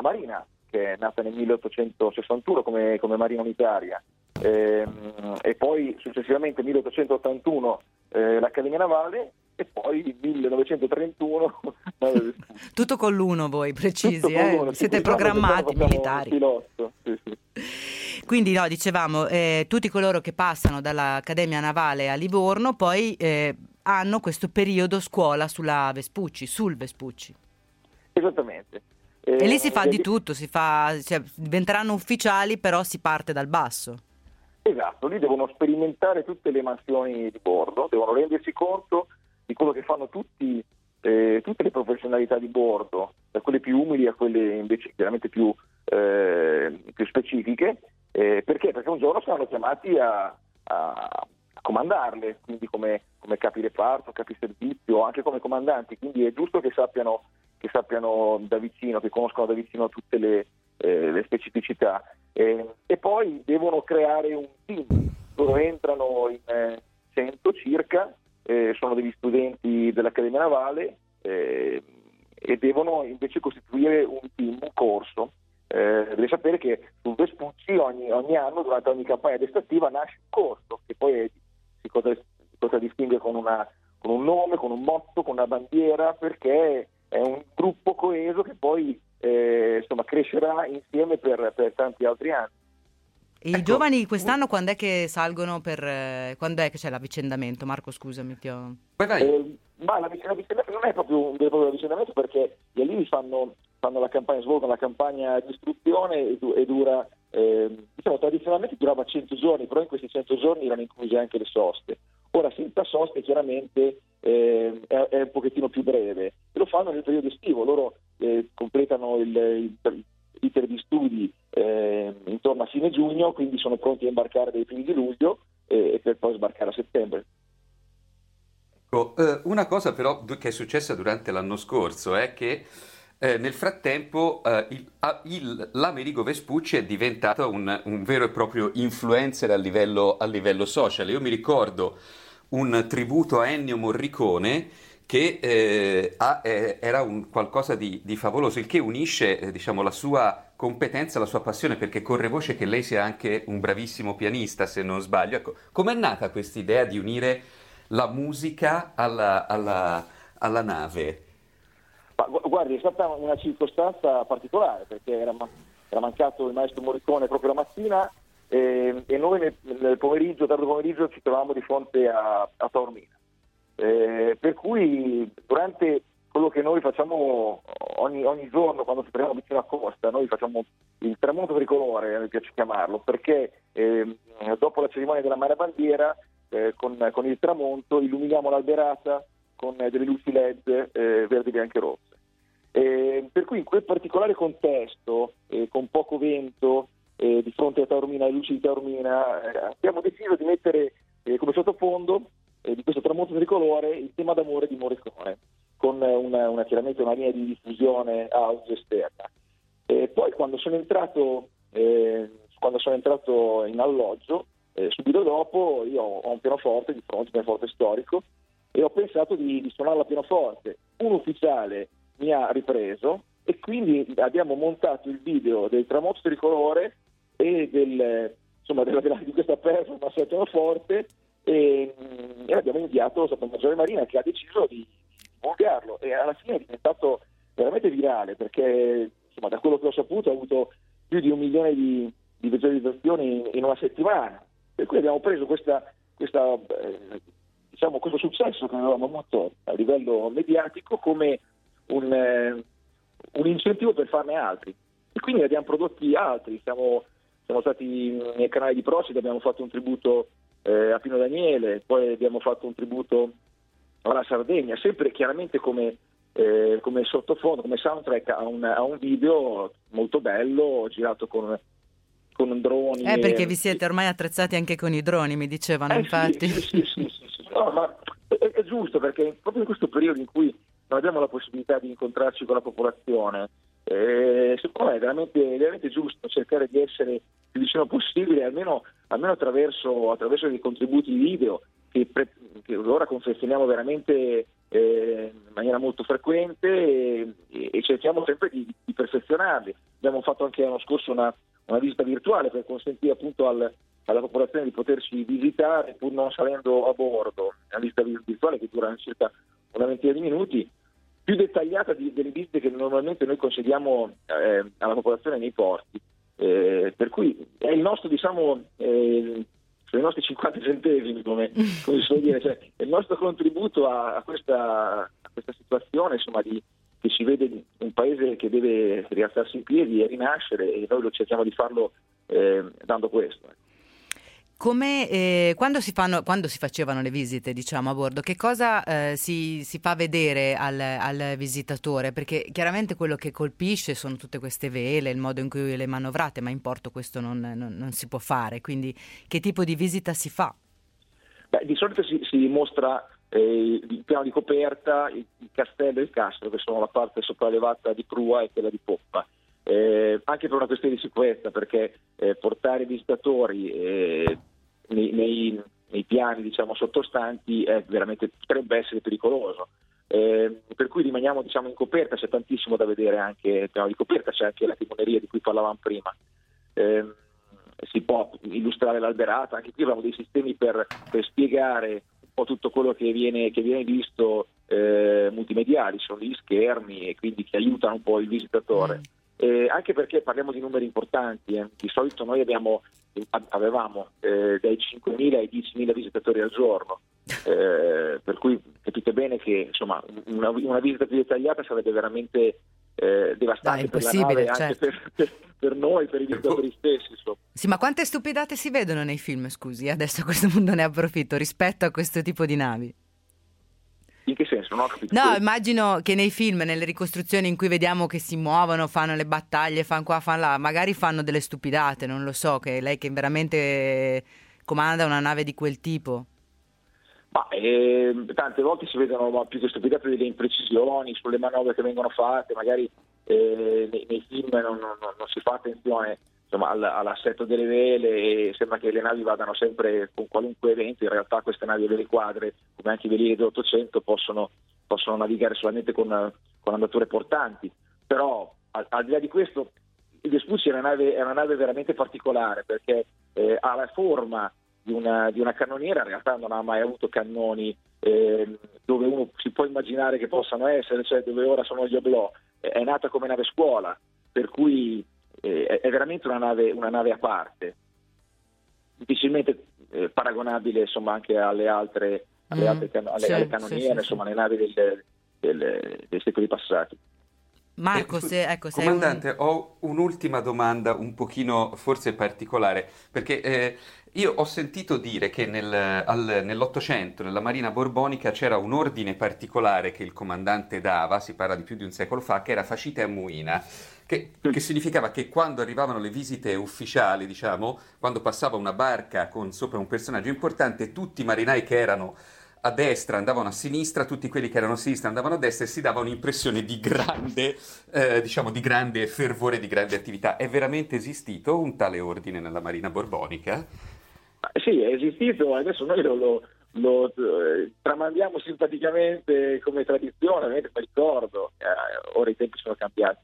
Marina, che è nata nel 1861 come Marina Unitaria, e poi successivamente 1881 l'Accademia Navale, e poi 1931 tutto con l'uno, voi precisi, siete programmati militari. Pilotto, sì. Quindi no, dicevamo, tutti coloro che passano dall'Accademia Navale a Livorno poi hanno questo periodo scuola sul Vespucci. Esattamente. E lì si fa di tutto, diventeranno ufficiali, però si parte dal basso. Esatto, lì devono sperimentare tutte le mansioni di bordo, devono rendersi conto di quello che fanno tutti, tutte le professionalità di bordo, da quelle più umili a quelle invece chiaramente più specifiche, perché? Perché un giorno saranno chiamati a comandarle, quindi come capi reparto, capi servizio, anche come comandanti, quindi è giusto che sappiano da vicino, che conoscono da vicino tutte le specificità, e poi devono creare un team. Loro entrano in 100 circa, sono degli studenti dell'Accademia Navale, e devono invece costituire un team, un corso. Deve sapere che su Vespucci ogni anno, durante ogni campagna addestrativa, nasce un corso che poi si distingue con un nome, con un motto, con una bandiera, perché è un gruppo coeso che poi crescerà insieme per tanti altri anni. E ecco, i giovani quest'anno quando è che salgono quando è che c'è l'avvicendamento? Marco, scusami, ma l'avvicendamento non è proprio un vero e proprio avvicendamento, perché gli allievi fanno la campagna, svolgono la campagna di istruzione e dura, tradizionalmente durava 100 giorni, però in questi 100 giorni erano incluse anche le soste. Ora, senza soste chiaramente è un pochettino più breve, e lo fanno nel periodo estivo. Loro completano il iter di studi intorno a fine giugno, quindi sono pronti a imbarcare dai primi di luglio e per poi sbarcare a settembre. Ecco, una cosa però che è successa durante l'anno scorso è che nel frattempo l'Amerigo Vespucci è diventato un vero e proprio influencer a livello social. Io mi ricordo un tributo a Ennio Morricone che era un qualcosa di favoloso, il che unisce la sua competenza alla sua passione, perché corre voce che lei sia anche un bravissimo pianista, se non sbaglio. Ecco, com'è nata questa idea di unire la musica alla nave? Ma guardi, è stata una circostanza particolare, perché era mancato il maestro Morricone proprio la mattina, e noi tardo pomeriggio ci trovavamo di fronte a Taormina, per cui durante quello che noi facciamo ogni giorno quando ci troviamo vicino a costa, noi facciamo il tramonto tricolore, mi piace chiamarlo, perché dopo la cerimonia della Marea Bandiera con il tramonto illuminiamo l'alberata con delle luci LED verdi, bianche e rosse, per cui in quel particolare contesto, con poco vento, di fronte a Taormina, alle luci di Taormina, abbiamo deciso di mettere come sottofondo di questo tramonto tricolore il tema d'amore di Morricone, con una linea di diffusione audio esterna. Poi quando sono entrato in alloggio, subito dopo io ho un pianoforte di fronte, un pianoforte storico, e ho pensato di suonarlo a pianoforte. Un ufficiale mi ha ripreso e quindi abbiamo montato il video del tramonto tricolore e di questa performance al pianoforte, e l'abbiamo inviato al Maggiore Marina, che ha deciso di divulgarlo, e alla fine è diventato veramente virale, perché da quello che ho saputo ha avuto più di 1 milione di visualizzazioni in una settimana, per cui abbiamo preso questo successo che avevamo avuto a livello mediatico come un incentivo per farne altri, e quindi ne abbiamo prodotti altri. Siamo stati nei canali di Procida, abbiamo fatto un tributo a Pino Daniele, poi abbiamo fatto un tributo alla Sardegna, sempre chiaramente come sottofondo, come soundtrack a un video molto bello girato con droni. Perché vi siete ormai attrezzati anche con i droni, mi dicevano, infatti. Sì. No, ma è giusto, perché proprio in questo periodo in cui non abbiamo la possibilità di incontrarci con la popolazione, secondo me è veramente giusto cercare di essere più vicino possibile, almeno attraverso dei contributi video che ora confezioniamo veramente in maniera molto frequente, e cerchiamo sempre di perfezionarli. Abbiamo fatto anche l'anno scorso una visita virtuale per consentire appunto alla popolazione di poterci visitare pur non salendo a bordo, una visita virtuale che dura circa una ventina di minuti, più dettagliata delle visite che normalmente noi concediamo alla popolazione nei porti. Per cui è il nostro, sono i nostri 50 centesimi, come si può dire, cioè, è il nostro contributo a questa situazione, che ci vede un paese che deve rialzarsi in piedi e rinascere, e noi lo cerchiamo di farlo dando questo. Come quando si facevano le visite, diciamo, a bordo, che cosa si fa vedere al visitatore? Perché chiaramente quello che colpisce sono tutte queste vele, il modo in cui le manovrate, ma in porto questo non si può fare. Quindi che tipo di visita si fa? Beh, di solito si dimostra il piano di coperta, il castello e il castro, che sono la parte sopraelevata di prua e quella di poppa. Anche per una questione di sicurezza, perché portare i visitatori nei piani, diciamo, sottostanti è veramente, potrebbe essere pericoloso, per cui rimaniamo, diciamo, in coperta. C'è tantissimo da vedere anche il piano di coperta, c'è anche la timoneria di cui parlavamo prima, si può illustrare l'alberata. Anche qui abbiamo dei sistemi per spiegare un po' tutto quello che viene visto, multimediali, sono gli schermi, e quindi che aiutano un po' il visitatore. Anche perché parliamo di numeri importanti, eh. Di solito noi avevamo dai 5.000 ai 10.000 visitatori al giorno, per cui capite bene che, insomma, una visita più dettagliata sarebbe veramente devastante per la nave, certo. Anche per noi, per i visitatori stessi, insomma. Sì, ma quante stupidate si vedono nei film, scusi, adesso a questo punto ne approfitto, rispetto a questo tipo di navi. In che senso? Non ho capito. No, immagino che nei film, nelle ricostruzioni in cui vediamo che si muovono, fanno le battaglie, fanno qua, fanno là, magari fanno delle stupidate, non lo so, che lei che veramente comanda una nave di quel tipo. Ma tante volte si vedono, ma più che stupidate, delle imprecisioni sulle manovre che vengono fatte, magari nei film non si fa attenzione, insomma, all'assetto delle vele, e sembra che le navi vadano sempre con qualunque vento. In realtà queste navi a vele quadre, come anche i velieri dell'Ottocento, possono navigare solamente con andature portanti. Però al di là di questo, il Vespucci è una nave veramente particolare, perché ha la forma di una cannoniera. In realtà non ha mai avuto cannoni dove uno si può immaginare che possano essere, cioè dove ora sono gli oblò. È nata come nave scuola, per cui è veramente una nave a parte, difficilmente paragonabile, insomma, anche alle altre cannoniere, insomma, alle navi dei secoli passati. Marco, comandante, ho un'ultima domanda un pochino forse particolare, perché io ho sentito dire che nell'Ottocento, nella Marina Borbonica, c'era un ordine particolare che il comandante dava, si parla di più di un secolo fa, che era facite a muina, che significava che quando arrivavano le visite ufficiali, diciamo, quando passava una barca con sopra un personaggio importante, tutti i marinai che erano a destra andavano a sinistra, tutti quelli che erano a sinistra andavano a destra, e si dava un'impressione di grande, di grande fervore, di grande attività. È veramente esistito un tale ordine nella Marina Borbonica? Sì, è esistito. Adesso noi lo tramandiamo simpaticamente come tradizione, ovviamente per ricordo. Ora i tempi sono cambiati,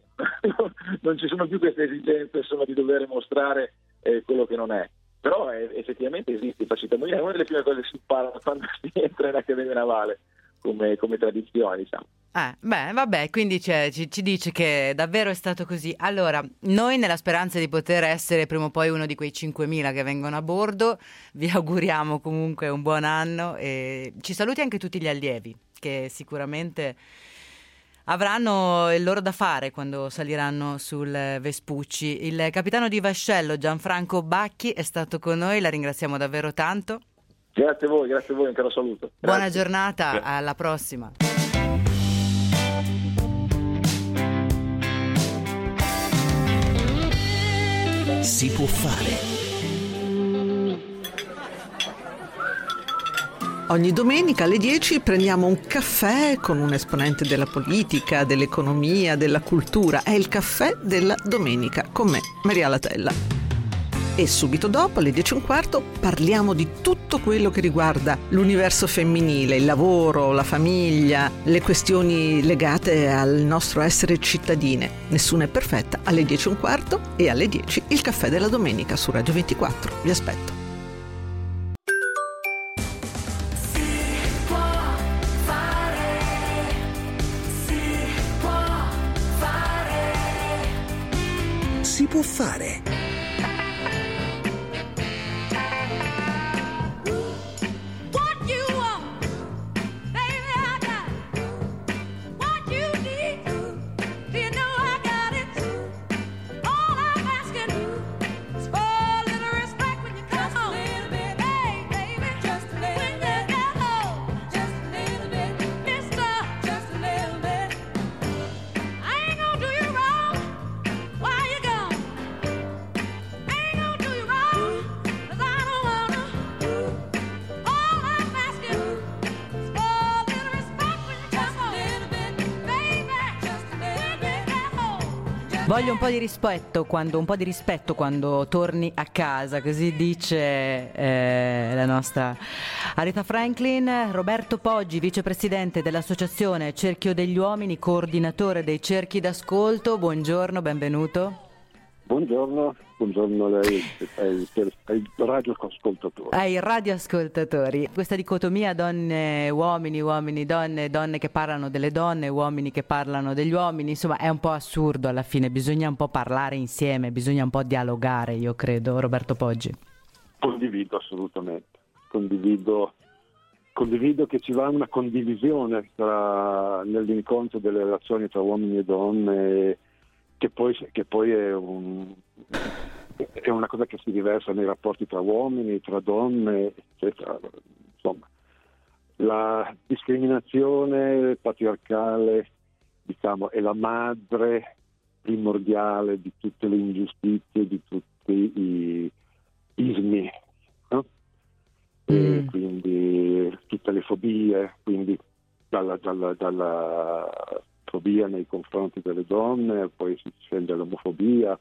non ci sono più queste esigenze, insomma, di dover mostrare quello che non è. Però effettivamente esiste, facita morire, è una delle prime cose che si imparano quando si entra in accademia navale come tradizione, diciamo. Quindi ci dice che davvero è stato così. Allora, noi, nella speranza di poter essere prima o poi uno di quei 5.000 che vengono a bordo, vi auguriamo comunque un buon anno, e ci saluti anche tutti gli allievi, che sicuramente avranno il loro da fare quando saliranno sul Vespucci. Il capitano di vascello Gianfranco Bacchi è stato con noi, la ringraziamo davvero tanto. Grazie a voi, un caro saluto. Grazie. Buona giornata, alla prossima. Si può fare. Ogni domenica alle 10 prendiamo un caffè con un esponente della politica, dell'economia, della cultura. È il caffè della domenica con me, Maria Latella. E subito dopo, alle 10:15, parliamo di tutto quello che riguarda l'universo femminile, il lavoro, la famiglia, le questioni legate al nostro essere cittadine. Nessuna è perfetta. Alle 10:15 e alle 10 il caffè della domenica su Radio 24. Vi aspetto. Può fare. Voglio un po' di rispetto quando torni a casa, così dice la nostra Aretha Franklin. Roberto Poggi, vicepresidente dell'associazione Cerchio degli Uomini, coordinatore dei cerchi d'ascolto. Buongiorno, benvenuto. Buongiorno a lei, ai radioascoltatori. Ai radioascoltatori. Questa dicotomia donne-uomini, uomini-donne, donne che parlano delle donne, uomini che parlano degli uomini, insomma è un po' assurdo alla fine, bisogna un po' parlare insieme, bisogna un po' dialogare, io credo, Roberto Poggi. Condivido assolutamente, condivido che ci va una condivisione nell'incontro delle relazioni tra uomini e donne, che poi è una cosa che si riversa nei rapporti tra uomini, tra donne, eccetera. Insomma, la discriminazione patriarcale, diciamo, è la madre primordiale di tutte le ingiustizie, di tutti i ismi, no? E quindi tutte le fobie, quindi dalla fobia nei confronti delle donne, poi si scende all'omofobia,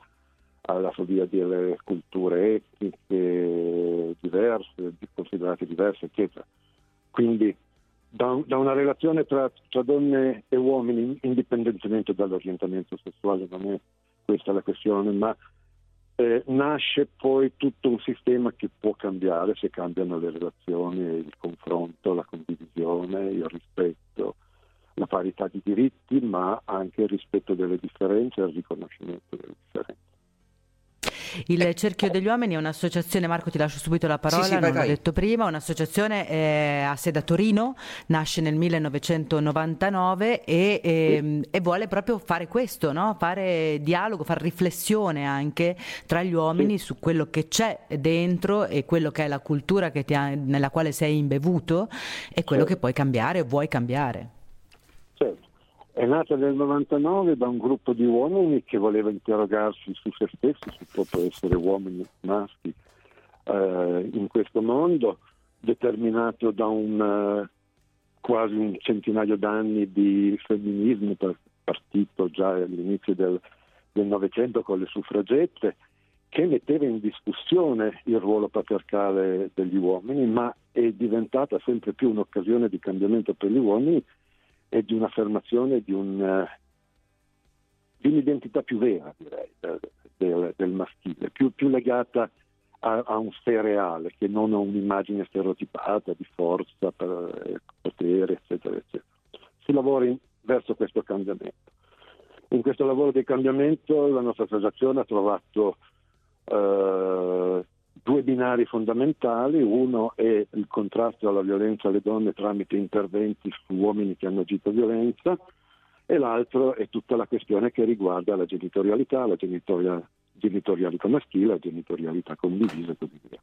alla fobia delle culture etniche diverse, considerate diverse, eccetera. Quindi da una relazione tra donne e uomini, indipendentemente dall'orientamento sessuale, non è questa la questione, ma nasce poi tutto un sistema che può cambiare se cambiano le relazioni, il confronto, la condivisione, il rispetto, la parità di diritti, ma anche il rispetto delle differenze e il riconoscimento delle differenze. Il Cerchio degli Uomini è un'associazione, Marco ti lascio subito la parola, sì, non l'ho detto prima, un'associazione a sede a Torino, nasce nel 1999 e vuole proprio fare questo, no? Fare dialogo, fare riflessione anche tra gli uomini, sì, su quello che c'è dentro e quello che è la cultura che nella quale sei imbevuto e quello, sì, che puoi cambiare o vuoi cambiare. È nata nel 99 da un gruppo di uomini che voleva interrogarsi su se stessi, su proprio essere uomini maschi in questo mondo, determinato da quasi un centinaio d'anni di femminismo partito già all'inizio del Novecento con le suffragette, che metteva in discussione il ruolo patriarcale degli uomini, ma è diventata sempre più un'occasione di cambiamento per gli uomini e di un'affermazione di un'identità più vera, direi, del maschile, più legata a un stereale, che non a un'immagine stereotipata di forza, potere, eccetera, eccetera. Si lavora verso questo cambiamento. In questo lavoro di cambiamento la nostra associazione ha trovato due binari fondamentali. Uno è il contrasto alla violenza alle donne tramite interventi su uomini che hanno agito violenza, e l'altro è tutta la questione che riguarda la genitorialità, genitorialità maschile, la genitorialità condivisa e così via.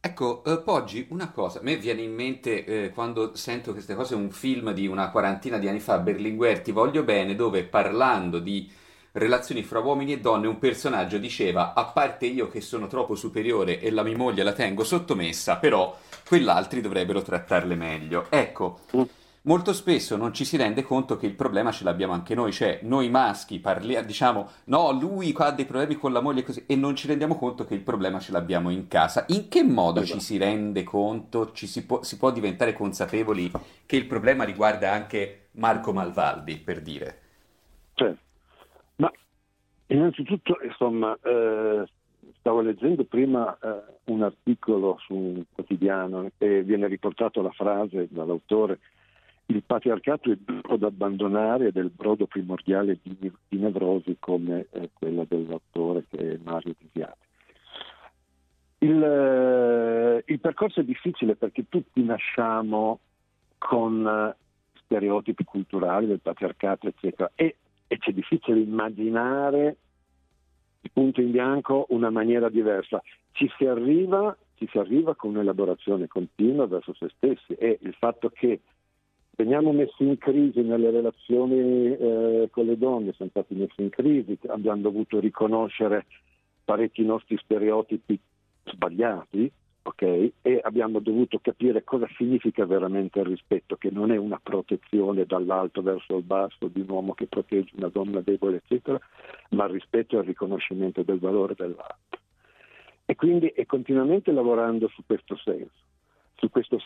Ecco, Poggi, una cosa, a me viene in mente quando sento queste cose, un film di una quarantina di anni fa, Berlinguer, Ti voglio bene, dove parlando di relazioni fra uomini e donne, un personaggio diceva: a parte io che sono troppo superiore e la mia moglie la tengo sottomessa, però quell'altri dovrebbero trattarle meglio. Ecco, molto spesso non ci si rende conto che il problema ce l'abbiamo anche noi, cioè noi maschi diciamo no, lui ha dei problemi con la moglie così, e non ci rendiamo conto che il problema ce l'abbiamo in casa. In che modo ci si rende conto, si può diventare consapevoli che il problema riguarda anche Marco Malvaldi, per dire? Certo. Ma innanzitutto, insomma, stavo leggendo prima un articolo su un quotidiano e viene riportata la frase dall'autore: il patriarcato è duro da abbandonare ed è il brodo primordiale di nevrosi come quella dell'autore, che è Mario Disiati. Il percorso è difficile perché tutti nasciamo con stereotipi culturali del patriarcato, eccetera, e c'è difficile immaginare, di punto in bianco, una maniera diversa. Ci si arriva con un'elaborazione continua verso se stessi, e il fatto che veniamo messi in crisi nelle relazioni con le donne, siamo stati messi in crisi, abbiamo dovuto riconoscere parecchi nostri stereotipi sbagliati, ok? E abbiamo dovuto capire cosa significa veramente il rispetto, che non è una protezione dall'alto verso il basso di un uomo che protegge una donna debole, eccetera, ma il rispetto è il riconoscimento del valore dell'altro. E quindi è continuamente lavorando su questo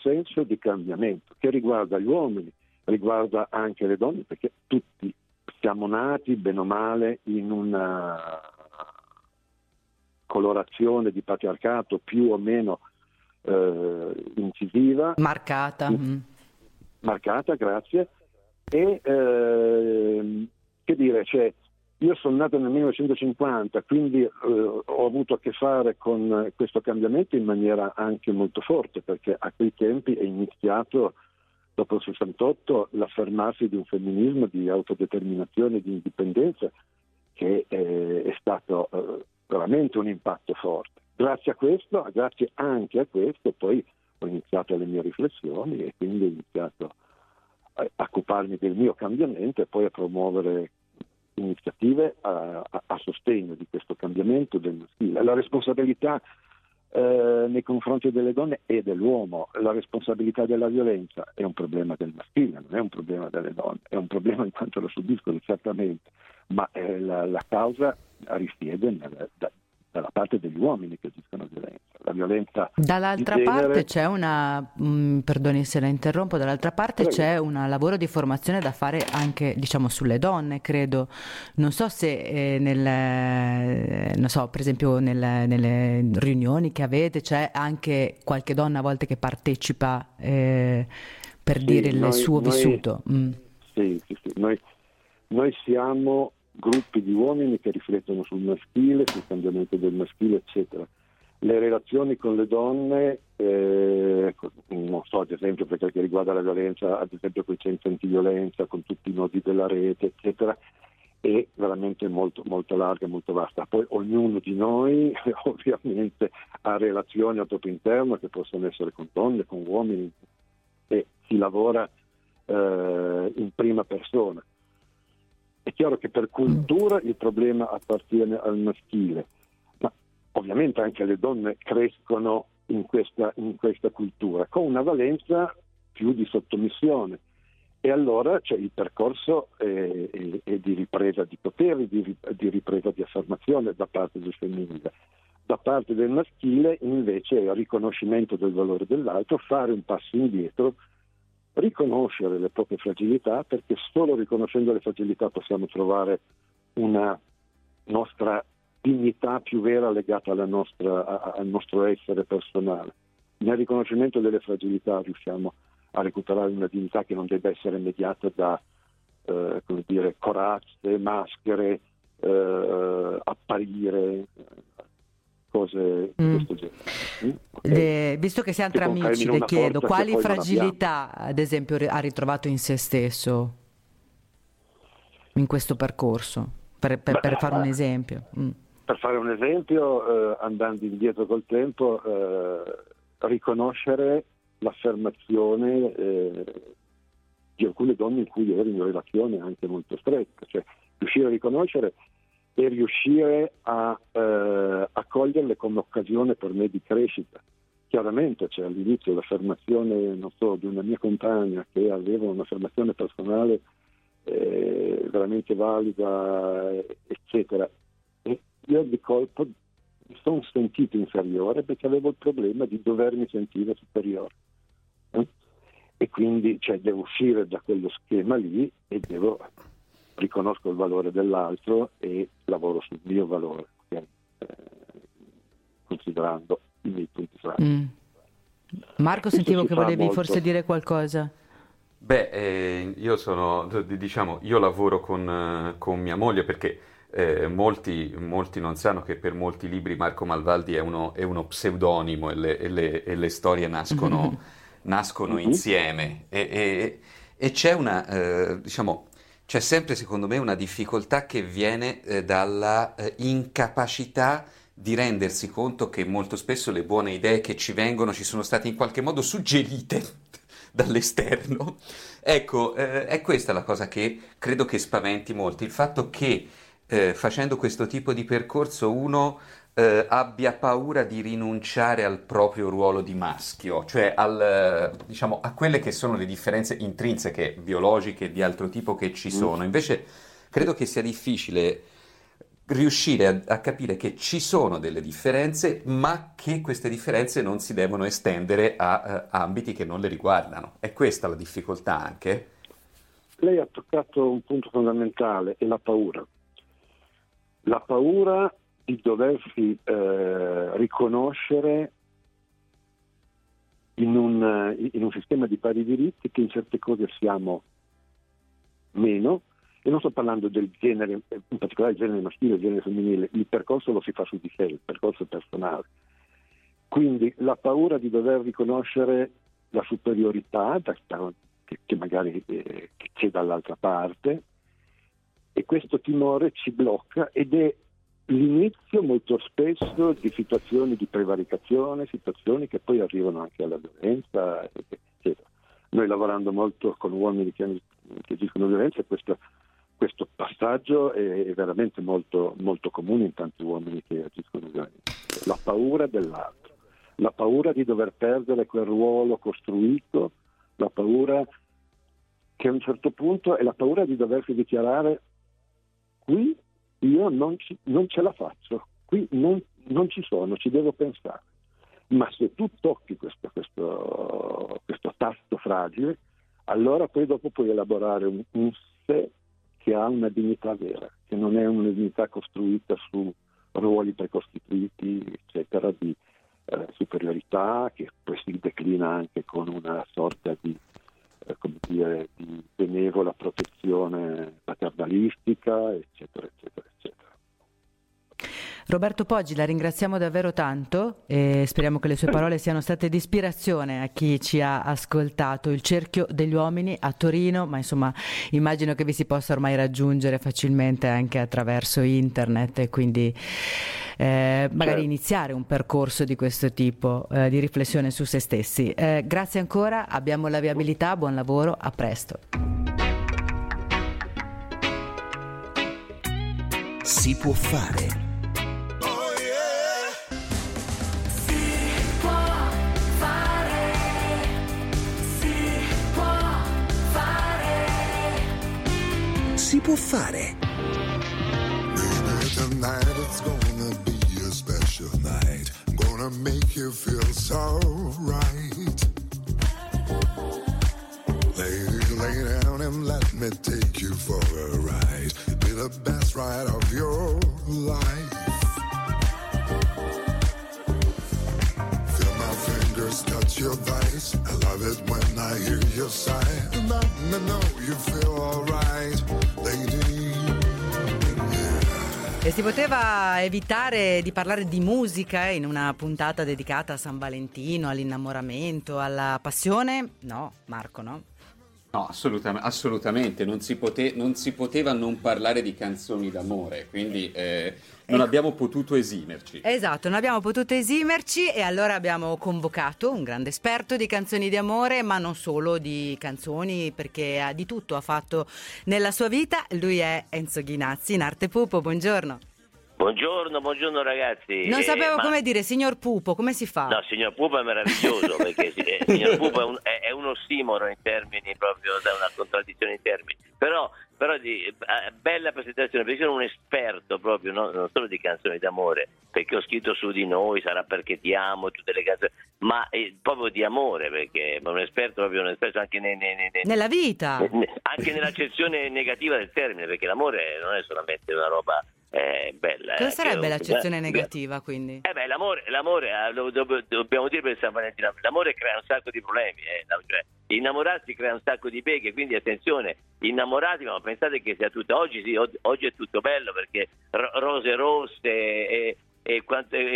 senso di cambiamento, che riguarda gli uomini, riguarda anche le donne, perché tutti siamo nati, bene o male, in una colorazione di patriarcato più o meno incisiva. Marcata. Marcata, grazie. E che dire, cioè, io sono nato nel 1950, quindi ho avuto a che fare con questo cambiamento in maniera anche molto forte, perché a quei tempi è iniziato, dopo il 68, l'affermarsi di un femminismo di autodeterminazione e di indipendenza che è stato veramente un impatto forte. Grazie a questo, grazie anche a questo, poi ho iniziato le mie riflessioni e quindi ho iniziato a occuparmi del mio cambiamento e poi a promuovere iniziative a sostegno di questo cambiamento del maschile. La responsabilità nei confronti delle donne e dell'uomo, la responsabilità della violenza è un problema del maschile, non è un problema delle donne, è un problema in quanto lo subiscono certamente, ma la causa risiede dalla parte degli uomini che agiscono violenza. La violenza dall'altra di genere... parte c'è una perdoni se la interrompo, dall'altra parte c'è un lavoro di formazione da fare anche, diciamo, sulle donne, credo. Non so se non so, per esempio nelle riunioni che avete c'è anche qualche donna a volte che partecipa per sì, dire il suo vissuto. Sì. Noi siamo gruppi di uomini che riflettono sul maschile, sul cambiamento del maschile, eccetera. Le relazioni con le donne, non so, ad esempio, per quel che riguarda la violenza, ad esempio con i centri antiviolenza, con tutti i nodi della rete, eccetera, è veramente molto, molto larga, molto vasta. Poi ognuno di noi ovviamente ha relazioni al proprio interno che possono essere con donne, con uomini, e si lavora in prima persona. È chiaro che per cultura il problema appartiene al maschile, ma ovviamente anche le donne crescono in questa cultura, con una valenza più di sottomissione. E allora c'è il percorso è di ripresa di poteri, di ripresa di affermazione da parte del femminile. Da parte del maschile invece è il riconoscimento del valore dell'altro, fare un passo indietro, riconoscere le proprie fragilità, perché solo riconoscendo le fragilità possiamo trovare una nostra dignità più vera legata alla al nostro essere personale. Nel riconoscimento delle fragilità riusciamo a recuperare una dignità che non debba essere mediata da come dire, corazze, maschere, apparire, cose di questo genere. Okay. Visto che siamo tra amici, le chiedo quali fragilità ad esempio ha ritrovato in se stesso in questo percorso, per fare un esempio. Per fare un esempio, andando indietro col tempo, riconoscere l'affermazione di alcune donne in cui ero in una relazione anche molto stretta, cioè riuscire a riconoscere e riuscire a coglierle come occasione per me di crescita. Chiaramente c'è all'inizio l'affermazione, non so, di una mia compagna che aveva un'affermazione personale veramente valida, eccetera, e io di colpo mi sono sentito inferiore perché avevo il problema di dovermi sentire superiore. E quindi devo uscire da quello schema lì e devo... riconosco il valore dell'altro e lavoro sul mio valore, considerando i miei punti fragili. Marco, questo sentivo che volevi forse dire qualcosa. Beh, io sono, diciamo, io lavoro con mia moglie, perché molti non sanno che per molti libri Marco Malvaldi è uno pseudonimo e le storie nascono insieme e c'è una diciamo, c'è sempre, secondo me, una difficoltà che viene dalla incapacità di rendersi conto che molto spesso le buone idee che ci vengono ci sono state in qualche modo suggerite dall'esterno. Ecco, è questa la cosa che credo che spaventi molti, il fatto che facendo questo tipo di percorso uno abbia paura di rinunciare al proprio ruolo di maschio, cioè al, diciamo, a quelle che sono le differenze intrinseche, biologiche, di altro tipo che ci sono. Invece credo che sia difficile riuscire a capire che ci sono delle differenze, ma che queste differenze non si devono estendere a ambiti che non le riguardano. È questa la difficoltà anche? Lei ha toccato un punto fondamentale, è la paura. La paura di doversi riconoscere in un sistema di pari diritti che in certe cose siamo meno, e non sto parlando del genere, in particolare il genere maschile e il genere femminile, il percorso lo si fa su di sé, il percorso personale. Quindi la paura di dover riconoscere la superiorità che magari che c'è dall'altra parte, e questo timore ci blocca ed è l'inizio molto spesso di situazioni di prevaricazione, situazioni che poi arrivano anche alla violenza, eccetera. Noi lavorando molto con uomini che agiscono violenza, questo passaggio è veramente molto, molto comune in tanti uomini che agiscono violenza. La paura dell'altro, la paura di dover perdere quel ruolo costruito, la paura che a un certo punto è la paura di doversi dichiarare qui io non ce la faccio, qui non ci sono, ci devo pensare. Ma se tu tocchi questo tasto fragile, allora poi dopo puoi elaborare un sé che ha una dignità vera, che non è una dignità costruita su ruoli precostituiti, eccetera, di superiorità, che poi si declina anche con una sorta di come dire, di benevola protezione paternalistica, eccetera, eccetera, eccetera. Roberto Poggi, la ringraziamo davvero tanto e speriamo che le sue parole siano state di ispirazione a chi ci ha ascoltato. Il Cerchio degli Uomini a Torino, ma insomma immagino che vi si possa ormai raggiungere facilmente anche attraverso internet, e quindi magari iniziare un percorso di questo tipo, di riflessione su se stessi. Grazie ancora, abbiamo la viabilità, buon lavoro, a presto. Si può fare. Si può fare. Touch your thighs. I love it when I hear your sigh. And I know you feel alright, lady. E si poteva evitare di parlare di musica in una puntata dedicata a San Valentino, all'innamoramento, alla passione? No, Marco, no? No, assolutamente, non si poteva non parlare di canzoni d'amore, quindi non abbiamo potuto esimerci. Esatto, non abbiamo potuto esimerci, e allora abbiamo convocato un grande esperto di canzoni di amore, ma non solo di canzoni, perché di tutto ha fatto nella sua vita. Lui è Enzo Ghinazzi, in arte Pupo, buongiorno. Buongiorno ragazzi. Non sapevo come dire signor Pupo, come si fa? No, signor Pupo è meraviglioso perché signor Pupo è un ossimoro in termini, proprio da una contraddizione in termini. Però bella presentazione, perché sono un esperto proprio, no? Non solo di canzoni d'amore, perché ho scritto Su di noi, Sarà perché ti amo, tutte le canzoni, ma proprio di amore, perché sono un esperto anche nella vita, anche nell'accezione negativa del termine, perché l'amore non è solamente una roba bella. Cosa sarebbe l'accezione negativa, quindi? L'amore dobbiamo dire per San Valentino, l'amore crea un sacco di problemi, cioè innamorarsi crea un sacco di beghe, quindi attenzione, innamorati, ma pensate che sia tutto oggi, sì, oggi è tutto bello perché rose rosse e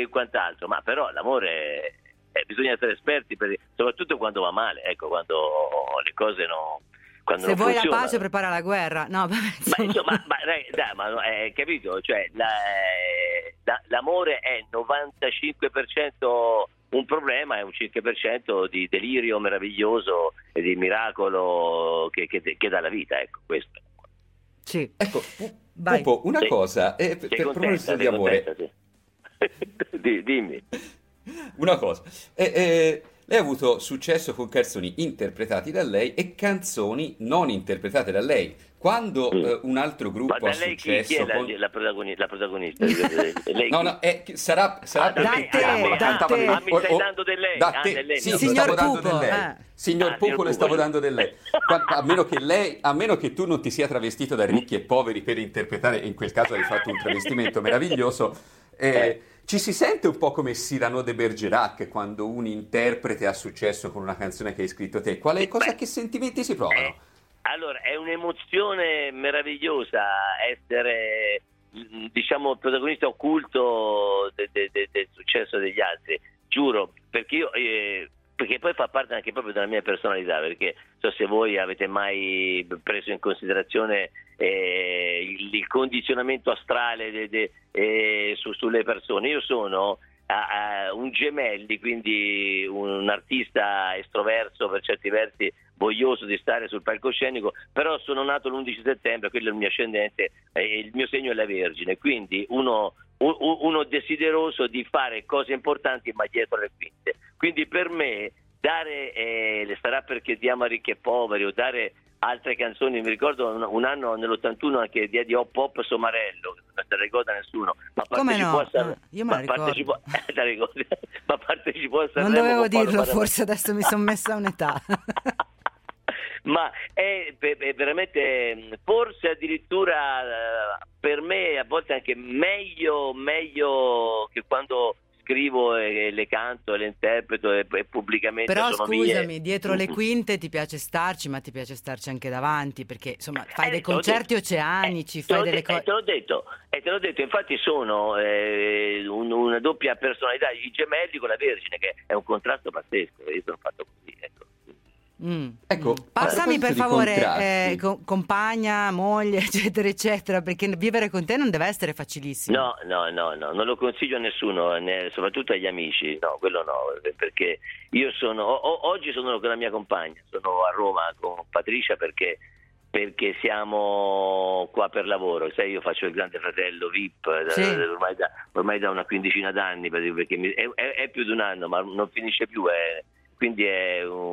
quant'altro, ma però l'amore bisogna essere esperti, soprattutto quando va male, ecco, quando le cose non... Se vuoi funziona. La pace, prepara la guerra. No, capito? Cioè, l'amore è 95% un problema, è un 5% di delirio meraviglioso e di miracolo che dà la vita, ecco, questo. Sì. Ecco, Vai. Pupo, una cosa, per proposito di amore. Dimmi. Una cosa. Lei ha avuto successo con canzoni interpretati da lei e canzoni non interpretate da lei. Quando un altro gruppo ha successo... Chi è la protagonista? Lei no, no, sarà perché... Ah, mi stai dando del lei? Signor Pupo. Signor Pupo, le stavo dando del lei. A meno che tu non ti sia travestito da Ricchi e Poveri per interpretare, in quel caso hai fatto un travestimento meraviglioso... Ci si sente un po' come Cyrano de Bergerac quando un interprete ha successo con una canzone che hai scritto te. Che sentimenti si provano? Allora, è un'emozione meravigliosa essere, diciamo, protagonista occulto del successo degli altri. Giuro, perché poi fa parte anche proprio della mia personalità, perché so se voi avete mai preso in considerazione il condizionamento astrale sulle persone. Io sono un Gemelli, quindi un artista estroverso, per certi versi voglioso di stare sul palcoscenico, però sono nato l'11 settembre, quello è il mio ascendente, il mio segno è la Vergine, quindi uno desideroso di fare cose importanti ma dietro le quinte. Quindi per me dare, sarà perché diamo a Ricchi e Poveri o dare altre canzoni, mi ricordo un anno nell'81 anche di Hop Hop Somarello, non te la ricorda nessuno, ma partecipò a Sanremo. Io me la ricordo. Ma partecipò a Sanremo. Non dovevo dirlo, forse adesso mi sono messa un'età. Ma è veramente, forse addirittura per me a volte anche meglio che quando scrivo e le canto e le interpreto e pubblicamente. Però sono scusami, dietro le quinte ti piace starci, ma ti piace starci anche davanti, perché insomma fai dei concerti oceanici, fai delle cose. Te l'ho detto, infatti sono una doppia personalità, i Gemelli con la Vergine, che è un contrasto pazzesco, io sono fatto così, ecco. Ecco, passami per favore compagna, moglie, eccetera eccetera, perché vivere con te non deve essere facilissimo. No, non lo consiglio a nessuno, soprattutto agli amici, no, quello no, perché io sono oggi sono con la mia compagna, sono a Roma con Patrizia perché siamo qua per lavoro, sai, io faccio il Grande Fratello VIP, sì. ormai da una quindicina d'anni, perché è più di un anno, ma non finisce più, quindi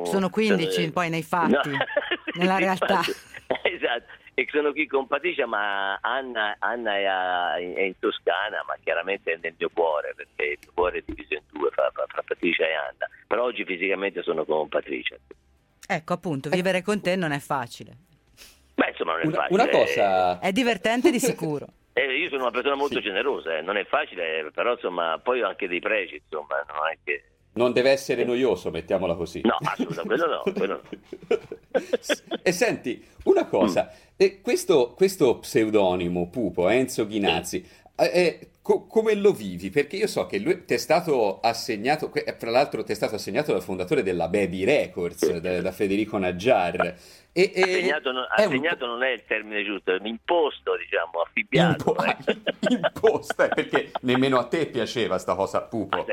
sono 15 poi nei fatti, no. Nella realtà. Esatto, e sono qui con Patrizia, ma Anna è in Toscana, ma chiaramente è nel mio cuore, perché il mio cuore è diviso in due fra Patrizia e Anna, però oggi fisicamente sono con Patrizia. Ecco, appunto, vivere con te non è facile. Beh, insomma, non è facile. Una cosa... È divertente di sicuro. Io sono una persona molto generosa, non è facile, però insomma, poi ho anche dei pregi, insomma, non è che... Non deve essere noioso, mettiamola così. No, assolutamente, quello no. E senti, una cosa, questo pseudonimo, Pupo, Enzo Ghinazzi, come lo vivi? Perché io so che lui ti è stato assegnato, fra l'altro ti è stato assegnato dal fondatore della Baby Records, da Federico Naggiar. Assegnato non è il termine giusto, è un imposto, diciamo, affibbiato. Imposta, perché nemmeno a te piaceva sta cosa, Pupo.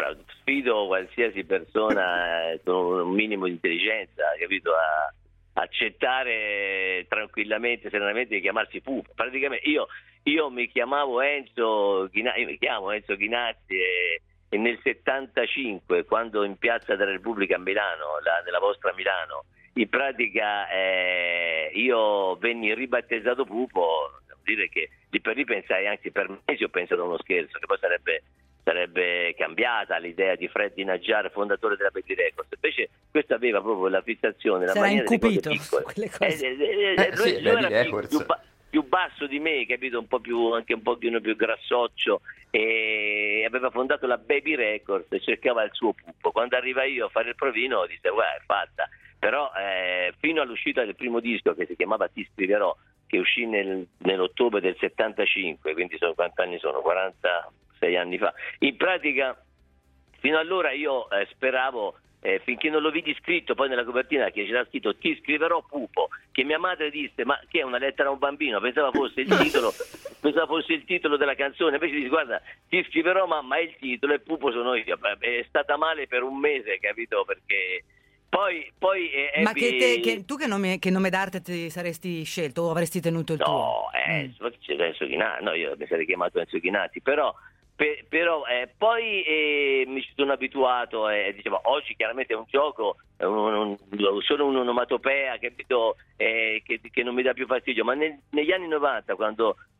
Ora sfido qualsiasi persona con un minimo di intelligenza, capito, a accettare tranquillamente, serenamente di chiamarsi Pupo. Praticamente io mi chiamavo Enzo Ghinazzi e nel 75, quando in Piazza della Repubblica a Milano, nella vostra Milano, in pratica io venni ribattezzato Pupo, devo dire che lì per lì pensai, anzi per mesi ho pensato a uno scherzo, che poi sarebbe cambiata l'idea di Freddy Naggiar, fondatore della Baby Records, invece questo aveva proprio la fissazione, la maniera di cose piccole. Lui era più basso di me, capito, un po' più grassoccio, e aveva fondato la Baby Records e cercava il suo Pupo. Quando arriva io a fare il provino disse guarda, è fatta. Però fino all'uscita del primo disco, che si chiamava Ti Scriverò, che uscì nell'ottobre del 75, quindi sono quanti anni sono? 46 anni fa. In pratica fino allora io speravo, finché non lo vidi scritto poi nella copertina, che c'era scritto Ti Scriverò Pupo, che mia madre disse ma che è una lettera a un bambino, pensava fosse il titolo della canzone, invece disse guarda, Ti Scriverò mamma è il titolo e Pupo sono io. È stata male per un mese, capito, perché Poi ma che nome d'arte ti saresti scelto o avresti tenuto il tuo? Enzo Ghinazzi, no, io mi sarei chiamato Enzo Ghinazzi, però poi mi ci sono abituato e oggi chiaramente è un gioco, sono un'onomatopea, capito, che non mi dà più fastidio, ma negli anni 90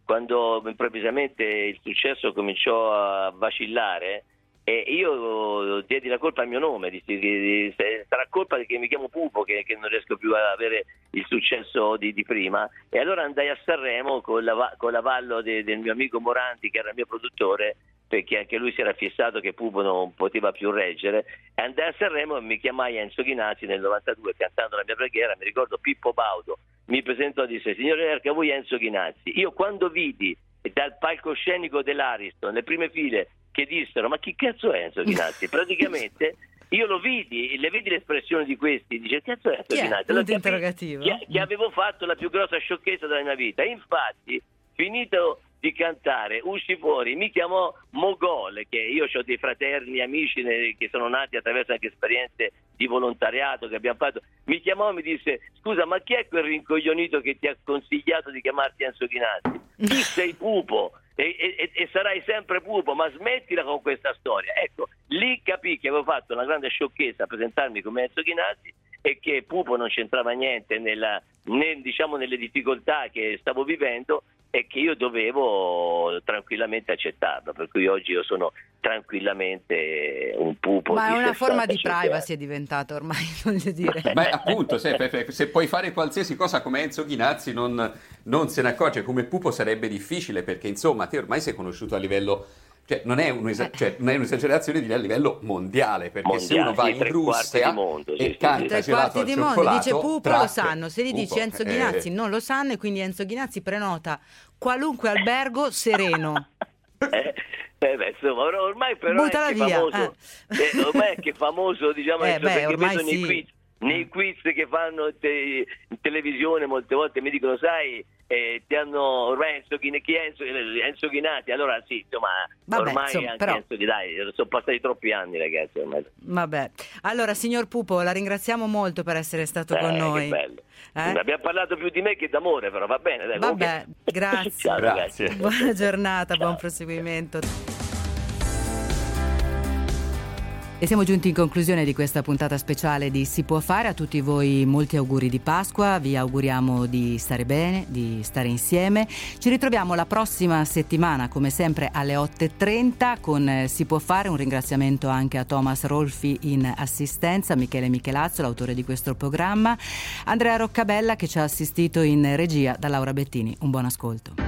quando improvvisamente il successo cominciò a vacillare, io diedi la colpa al mio nome, dissi, sarà colpa che mi chiamo Pupo, che non riesco più ad avere il successo di prima, e allora andai a Sanremo con l'avallo del mio amico Moranti, che era il mio produttore, perché anche lui si era fissato che Pupo non poteva più reggere, e andai a Sanremo e mi chiamai Enzo Ghinazzi nel 92 cantando la mia preghiera, mi ricordo Pippo Baudo, mi presentò e disse: signore Lerca, voi Enzo Ghinazzi. Io quando vidi dal palcoscenico dell'Ariston, le prime file, che dissero: ma chi cazzo è Enzo Ghinazzi? Praticamente io lo vidi, le vedi l'espressione di questi, dice: cazzo è Enzo Ghinazzi? Allora, interrogativo. Che avevo fatto la più grossa sciocchezza della mia vita. Infatti, finito di cantare, usci fuori, mi chiamò Mogol, che io ho dei fraterni amici che sono nati attraverso anche esperienze di volontariato che abbiamo fatto. Mi chiamò e mi disse: scusa, ma chi è quel rincoglionito che ti ha consigliato di chiamarti Enzo Ghinazzi? Tu sei Pupo e sarai sempre Pupo, ma smettila con questa storia. Ecco, lì capì che avevo fatto una grande sciocchezza a presentarmi come Enzo Ghinazzi e che Pupo non c'entrava niente nelle difficoltà che stavo vivendo, e che io dovevo tranquillamente accettarlo, per cui oggi io sono tranquillamente un Pupo. Ma è una forma di privacy, è diventato ormai, voglio dire. Beh, appunto, se puoi fare qualsiasi cosa come Enzo Ghinazzi non se ne accorge, come Pupo sarebbe difficile, perché insomma te ormai sei conosciuto a livello, non è un'esagerazione dire a livello mondiale, perché se uno va in Russia e canta gelato al cioccolato, dice Pupo, lo sanno, se gli dici Enzo Ghinazzi non lo sanno, e quindi Enzo Ghinazzi prenota qualunque albergo sereno. Insomma, ormai però è anche famoso, ormai è anche famoso, diciamo, perché vedo nei quiz che fanno in televisione molte volte mi dicono: sai, ti hanno Enzo Ghinazzi, allora sì, insomma. Vabbè, ormai anche però... Enzo Ghinazzi, sono passati troppi anni, ragazzi, ormai. Vabbè, allora signor Pupo, la ringraziamo molto per essere stato con noi. Che bello. Abbiamo parlato più di me che d'amore, però va bene, dai, vabbè, comunque... grazie. Ciao, grazie, buona giornata. Ciao. Buon proseguimento. E siamo giunti in conclusione di questa puntata speciale di Si può fare. A tutti voi molti auguri di Pasqua, vi auguriamo di stare bene, di stare insieme. Ci ritroviamo la prossima settimana, come sempre, alle 8:30 con Si può fare. Un ringraziamento anche a Thomas Rolfi in assistenza, Michele Michelazzo, l'autore di questo programma, Andrea Roccabella che ci ha assistito in regia, da Laura Bettini. Un buon ascolto.